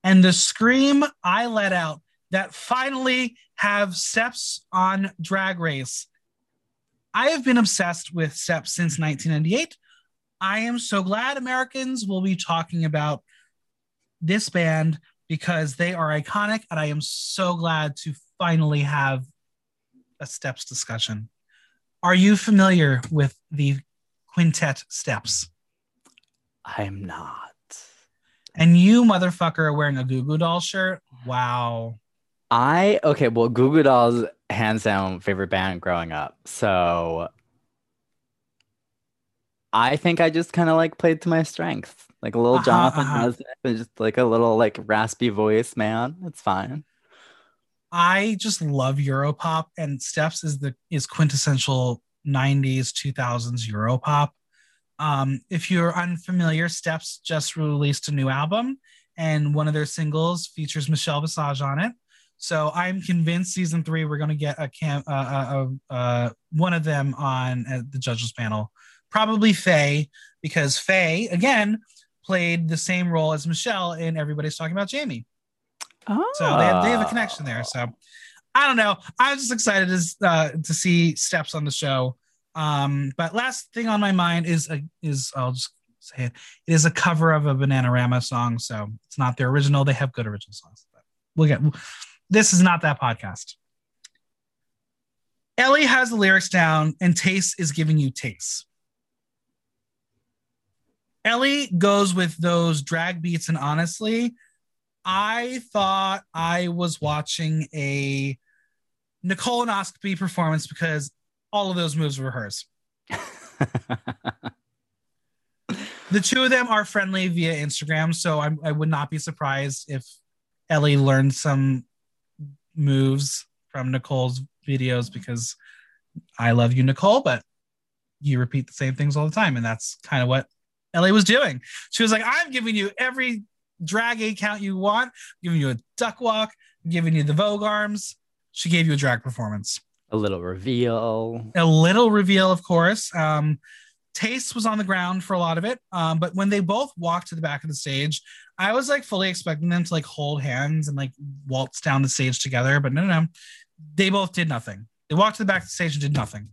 And the scream I let out that finally have Steps on Drag Race. I have been obsessed with Steps since 1998. I am so glad Americans will be talking about this band because they are iconic. And I am so glad to finally have a Steps discussion. Are you familiar with the quintet Steps? I'm not. And you, motherfucker, are wearing a Goo Goo Doll shirt? Wow. Okay, well, Goo Goo Dolls, hands down, favorite band growing up. So I think I just kind of like played to my strengths. Like a little Jonathan and just like a little like raspy voice, man. It's fine. I just love Europop, and Steps is quintessential 90s, 2000s Europop. If you're unfamiliar, Steps just released a new album, and one of their singles features Michelle Visage on it. So I'm convinced season 3 we're going to get one of them on the judges panel. Probably Faye, because Faye again played the same role as Michelle in Everybody's Talking About Jamie. Oh. So they have a connection there. So I don't know. I'm just excited to see Steps on the show. But last thing on my mind is I'll just say it. It is a cover of a Bananarama song, so it's not their original. They have good original songs, but this is not that podcast. Ellie has the lyrics down, and Tayce is giving you Tayce. Ellie goes with those drag beats, and honestly, I thought I was watching a colonoscopy performance because all of those moves were hers. The two of them are friendly via Instagram, so I would not be surprised if Ellie learned some moves from Nicole's videos, because I love you, Nicole, but you repeat the same things all the time. And that's kind of what Ellie was doing. She was like, I'm giving you every drag A count you want. I'm giving you a duck walk. I'm giving you the Vogue arms. She gave you a drag performance. A little reveal, of course. Tayce was on the ground for a lot of it. But when they both walked to the back of the stage, I was like fully expecting them to like hold hands and like waltz down the stage together. But no. They both did nothing. They walked to the back of the stage and did nothing.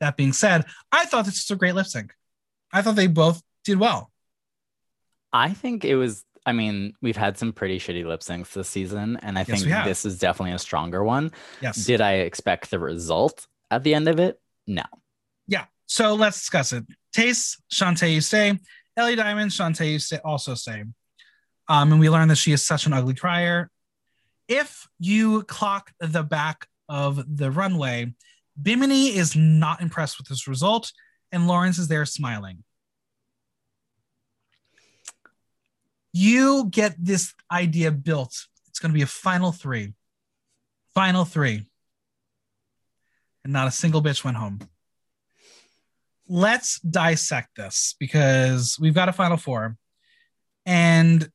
That being said, I thought this was a great lip sync. I thought they both did well. I think it was, I mean, we've had some pretty shitty lip syncs this season, and I think this is definitely a stronger one. Yes. Did I expect the result at the end of it? No. Yeah. So let's discuss it. Tayce, Shantae, you say. Ellie Diamond, Shantae, you say, also say. And we learned that she is such an ugly crier. If you clock the back of the runway, Bimini is not impressed with this result, and Lawrence is there smiling. You get this idea built. It's going to be a final three. And not a single bitch went home. Let's dissect this, because we've got a final four, and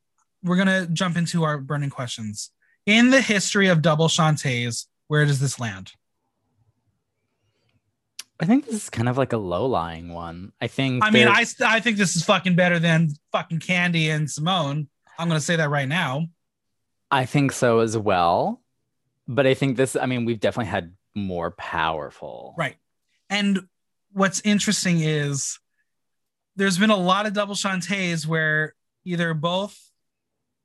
we're going to jump into our burning questions. In the history of double Shantae's, where does this land? I think this is kind of like a low-lying one. I think this is fucking better than fucking Candy and Simone. I'm going to say that right now. I think so as well. But I think this, I mean, we've definitely had more powerful. Right. And what's interesting is there's been a lot of double Shantae's where either both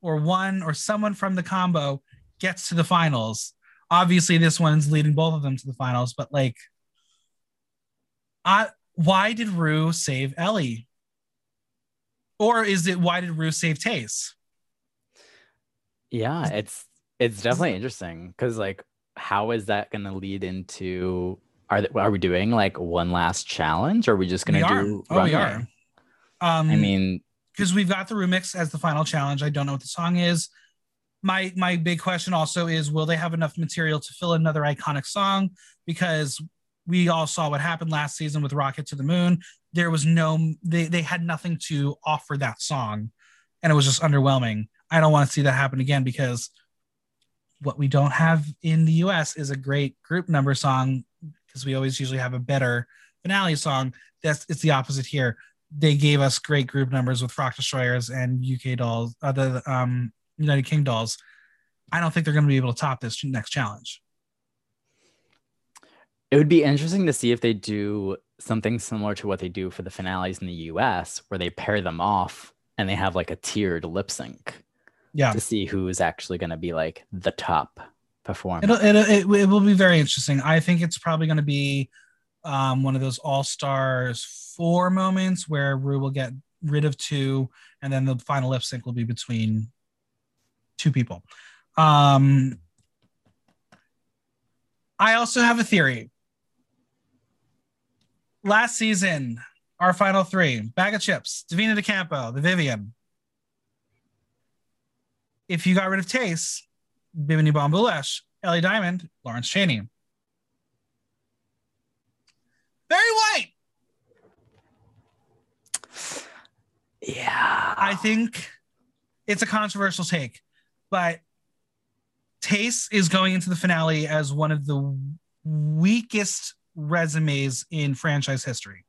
or one or someone from the combo gets to the finals. Obviously, this one's leading both of them to the finals, but like, why did Rue save Ellie? Or is it, why did Rue save Tayce? Yeah, it's definitely interesting, because like, how is that going to lead into, are we doing like one last challenge, or are we just going to do runway? We are. I mean, because we've got the remix as the final challenge. I don't know what the song is. My big question also is, will they have enough material to fill another iconic song? Because we all saw what happened last season with Rocket to the Moon. There was they had nothing to offer that song, and it was just underwhelming. I don't want to see that happen again, because what we don't have in the US is a great group number song, because we always usually have a better finale song. It's the opposite here. They gave us great group numbers with Rock Destroyers and UK Dolls, the United King Dolls. I don't think they're going to be able to top this next challenge. It would be interesting to see if they do something similar to what they do for the finales in the US, where they pair them off and they have like a tiered lip sync. yeah, to see who is actually going to be like the top performer. It will be very interesting. I think it's probably going to be one of those All-Stars 4 moments where Rue will get rid of 2, and then the final lip sync will be between 2 people. I also have a theory. Last season, our final 3, Baga Chipz, Divina De Campo, The Vivienne. If you got rid of Tayce, Bimini Bon Boulash, Ellie Diamond, Lawrence Chaney. Very white. Yeah. I think it's a controversial take, but Tayce is going into the finale as one of the weakest resumes in franchise history,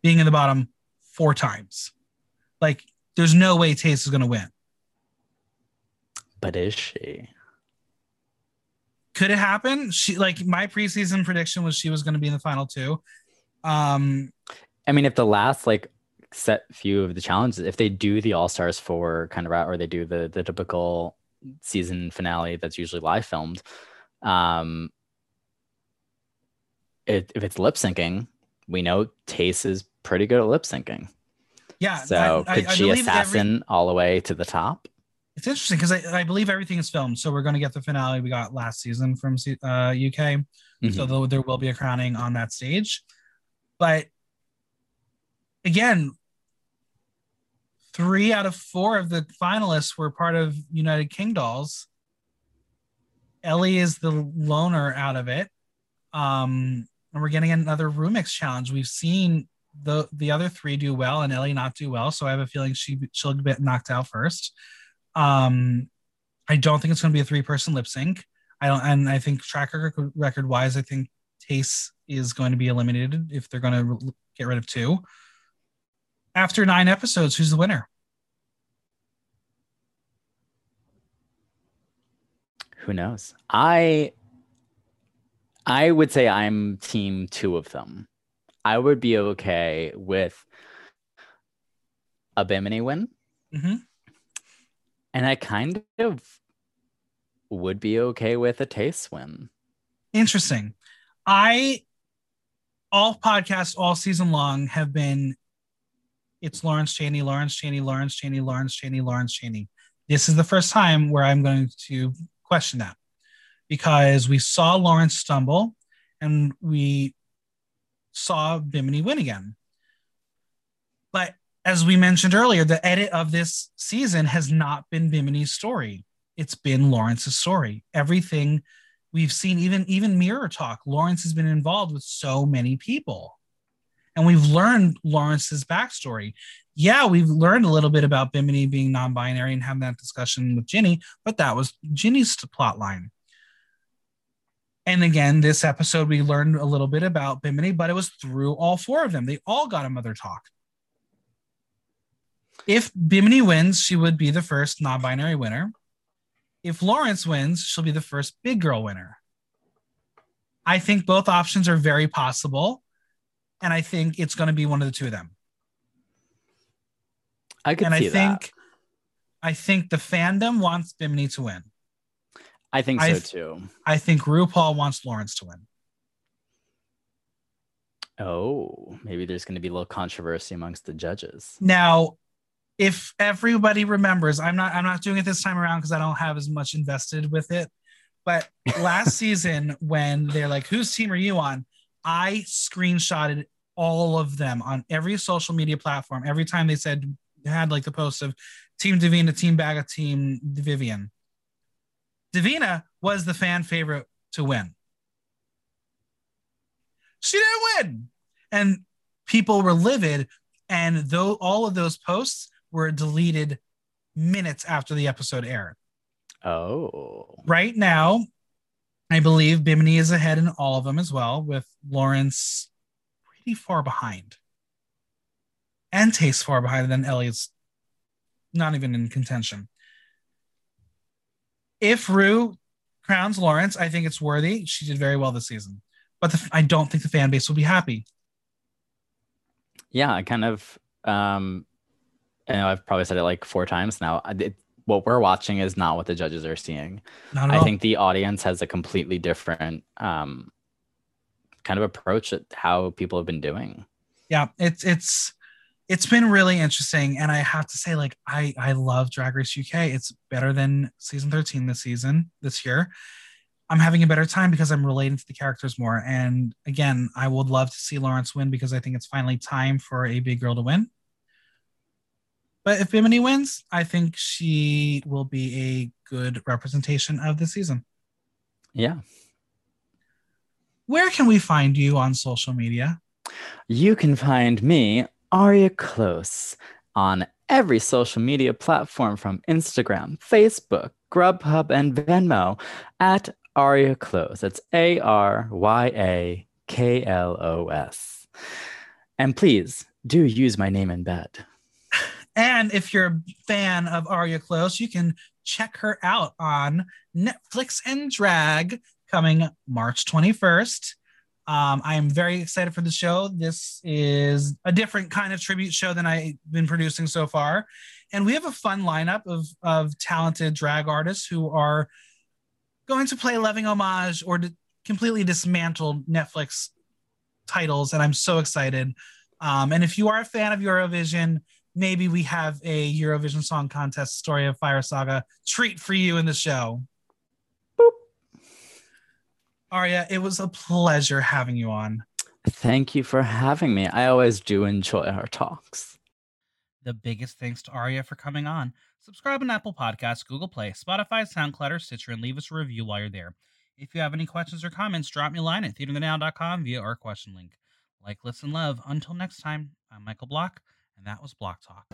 being in the bottom 4 times. Like, there's no way Tayce is going to win. But is she? Could it happen? She, like, my preseason prediction was she was going to be in the final 2. I mean, if the last like set few of the challenges, if they do the All-Stars 4 kind of route, or they do the typical season finale that's usually live filmed, if it's lip syncing, we know Tayce is pretty good at lip syncing. Yeah. So could she assassin all the way to the top? It's interesting because I believe everything is filmed. So we're going to get the finale we got last season from UK. Mm-hmm. So there will be a crowning on that stage. But again, 3 out of 4 of the finalists were part of United Kingdolls. Ellie is the loner out of it. And we're getting another room mix challenge. We've seen the other 3 do well and Ellie not do well. So I have a feeling she'll get knocked out first. I don't think it's going to be a 3-person lip sync. And I think track record wise, I think Tayce is going to be eliminated if they're going to get rid of 2. After 9 episodes, who's the winner? Who knows? I would say I'm team 2 of them. I would be okay with a Bimini win. Mm-hmm. And I kind of would be okay with a Tayce win. Interesting. All podcasts all season long have been, it's Lawrence Chaney, Lawrence Chaney, Lawrence Chaney, Lawrence Chaney, Lawrence Chaney. This is the first time where I'm going to question that, because we saw Lawrence stumble and we saw Bimini win again. But as we mentioned earlier, the edit of this season has not been Bimini's story. It's been Lawrence's story. Everything we've seen, even Mirror Talk, Lawrence has been involved with so many people. And we've learned Lawrence's backstory. Yeah, we've learned a little bit about Bimini being non-binary and having that discussion with Ginny, but that was Ginny's plot line. And again, this episode, we learned a little bit about Bimini, but it was through all 4 of them. They all got a mother talk. If Bimini wins, she would be the first non-binary winner. If Lawrence wins, she'll be the first big girl winner. I think both options are very possible. And I think it's going to be one of the 2 of them. I could see that. I think the fandom wants Bimini to win. I think so too. I think RuPaul wants Lawrence to win. Oh, maybe there's going to be a little controversy amongst the judges. Now, if everybody remembers, I'm not doing it this time around because I don't have as much invested with it. But last season, when they're like, whose team are you on? I screenshotted all of them on every social media platform. Every time they had like the post of Team Divina, Team Baga, Team Vivienne. Divina was the fan favorite to win. She didn't win. And people were livid. And though all of those posts were deleted minutes after the episode aired. Oh. Right now, I believe Bimini is ahead in all of them as well, with Lawrence pretty far behind. And Tayce far behind, then Ellie's not even in contention. If Rue crowns Lawrence, I think it's worthy. She did very well this season. But I don't think the fan base will be happy. Yeah, I kind of and I've probably said it like 4 times now, what we're watching is not what the judges are seeing. I think the audience has a completely different kind of approach at how people have been doing. Yeah, it's been really interesting. And I have to say, like, I love Drag Race UK. It's better than season 13 this year. I'm having a better time because I'm relating to the characters more. And again, I would love to see Lawrence win because I think it's finally time for a big girl to win. But if Bimini wins, I think she will be a good representation of the season. Yeah. Where can we find you on social media? You can find me, Aria Close, on every social media platform from Instagram, Facebook, Grubhub, and Venmo at Aria Close. That's ARYAKLOS. And please do use my name in bed. And if you're a fan of Aria Close, you can check her out on Netflix and Drag coming March 21st. I am very excited for the show. This is a different kind of tribute show than I've been producing so far. And we have a fun lineup of talented drag artists who are going to play loving homage or completely dismantled Netflix titles. And I'm so excited. And if you are a fan of Eurovision, maybe we have a Eurovision Song Contest Story of Fire Saga treat for you in the show. Aria, it was a pleasure having you on. Thank you for having me. I always do enjoy our talks. The biggest thanks to Aria for coming on. Subscribe on Apple Podcasts, Google Play, Spotify, SoundCloud, or Stitcher, and leave us a review while you're there. If you have any questions or comments, drop me a line at theaterthenow.com via our question link. Like, listen, love. Until next time, I'm Michael Block, and that was Block Talk.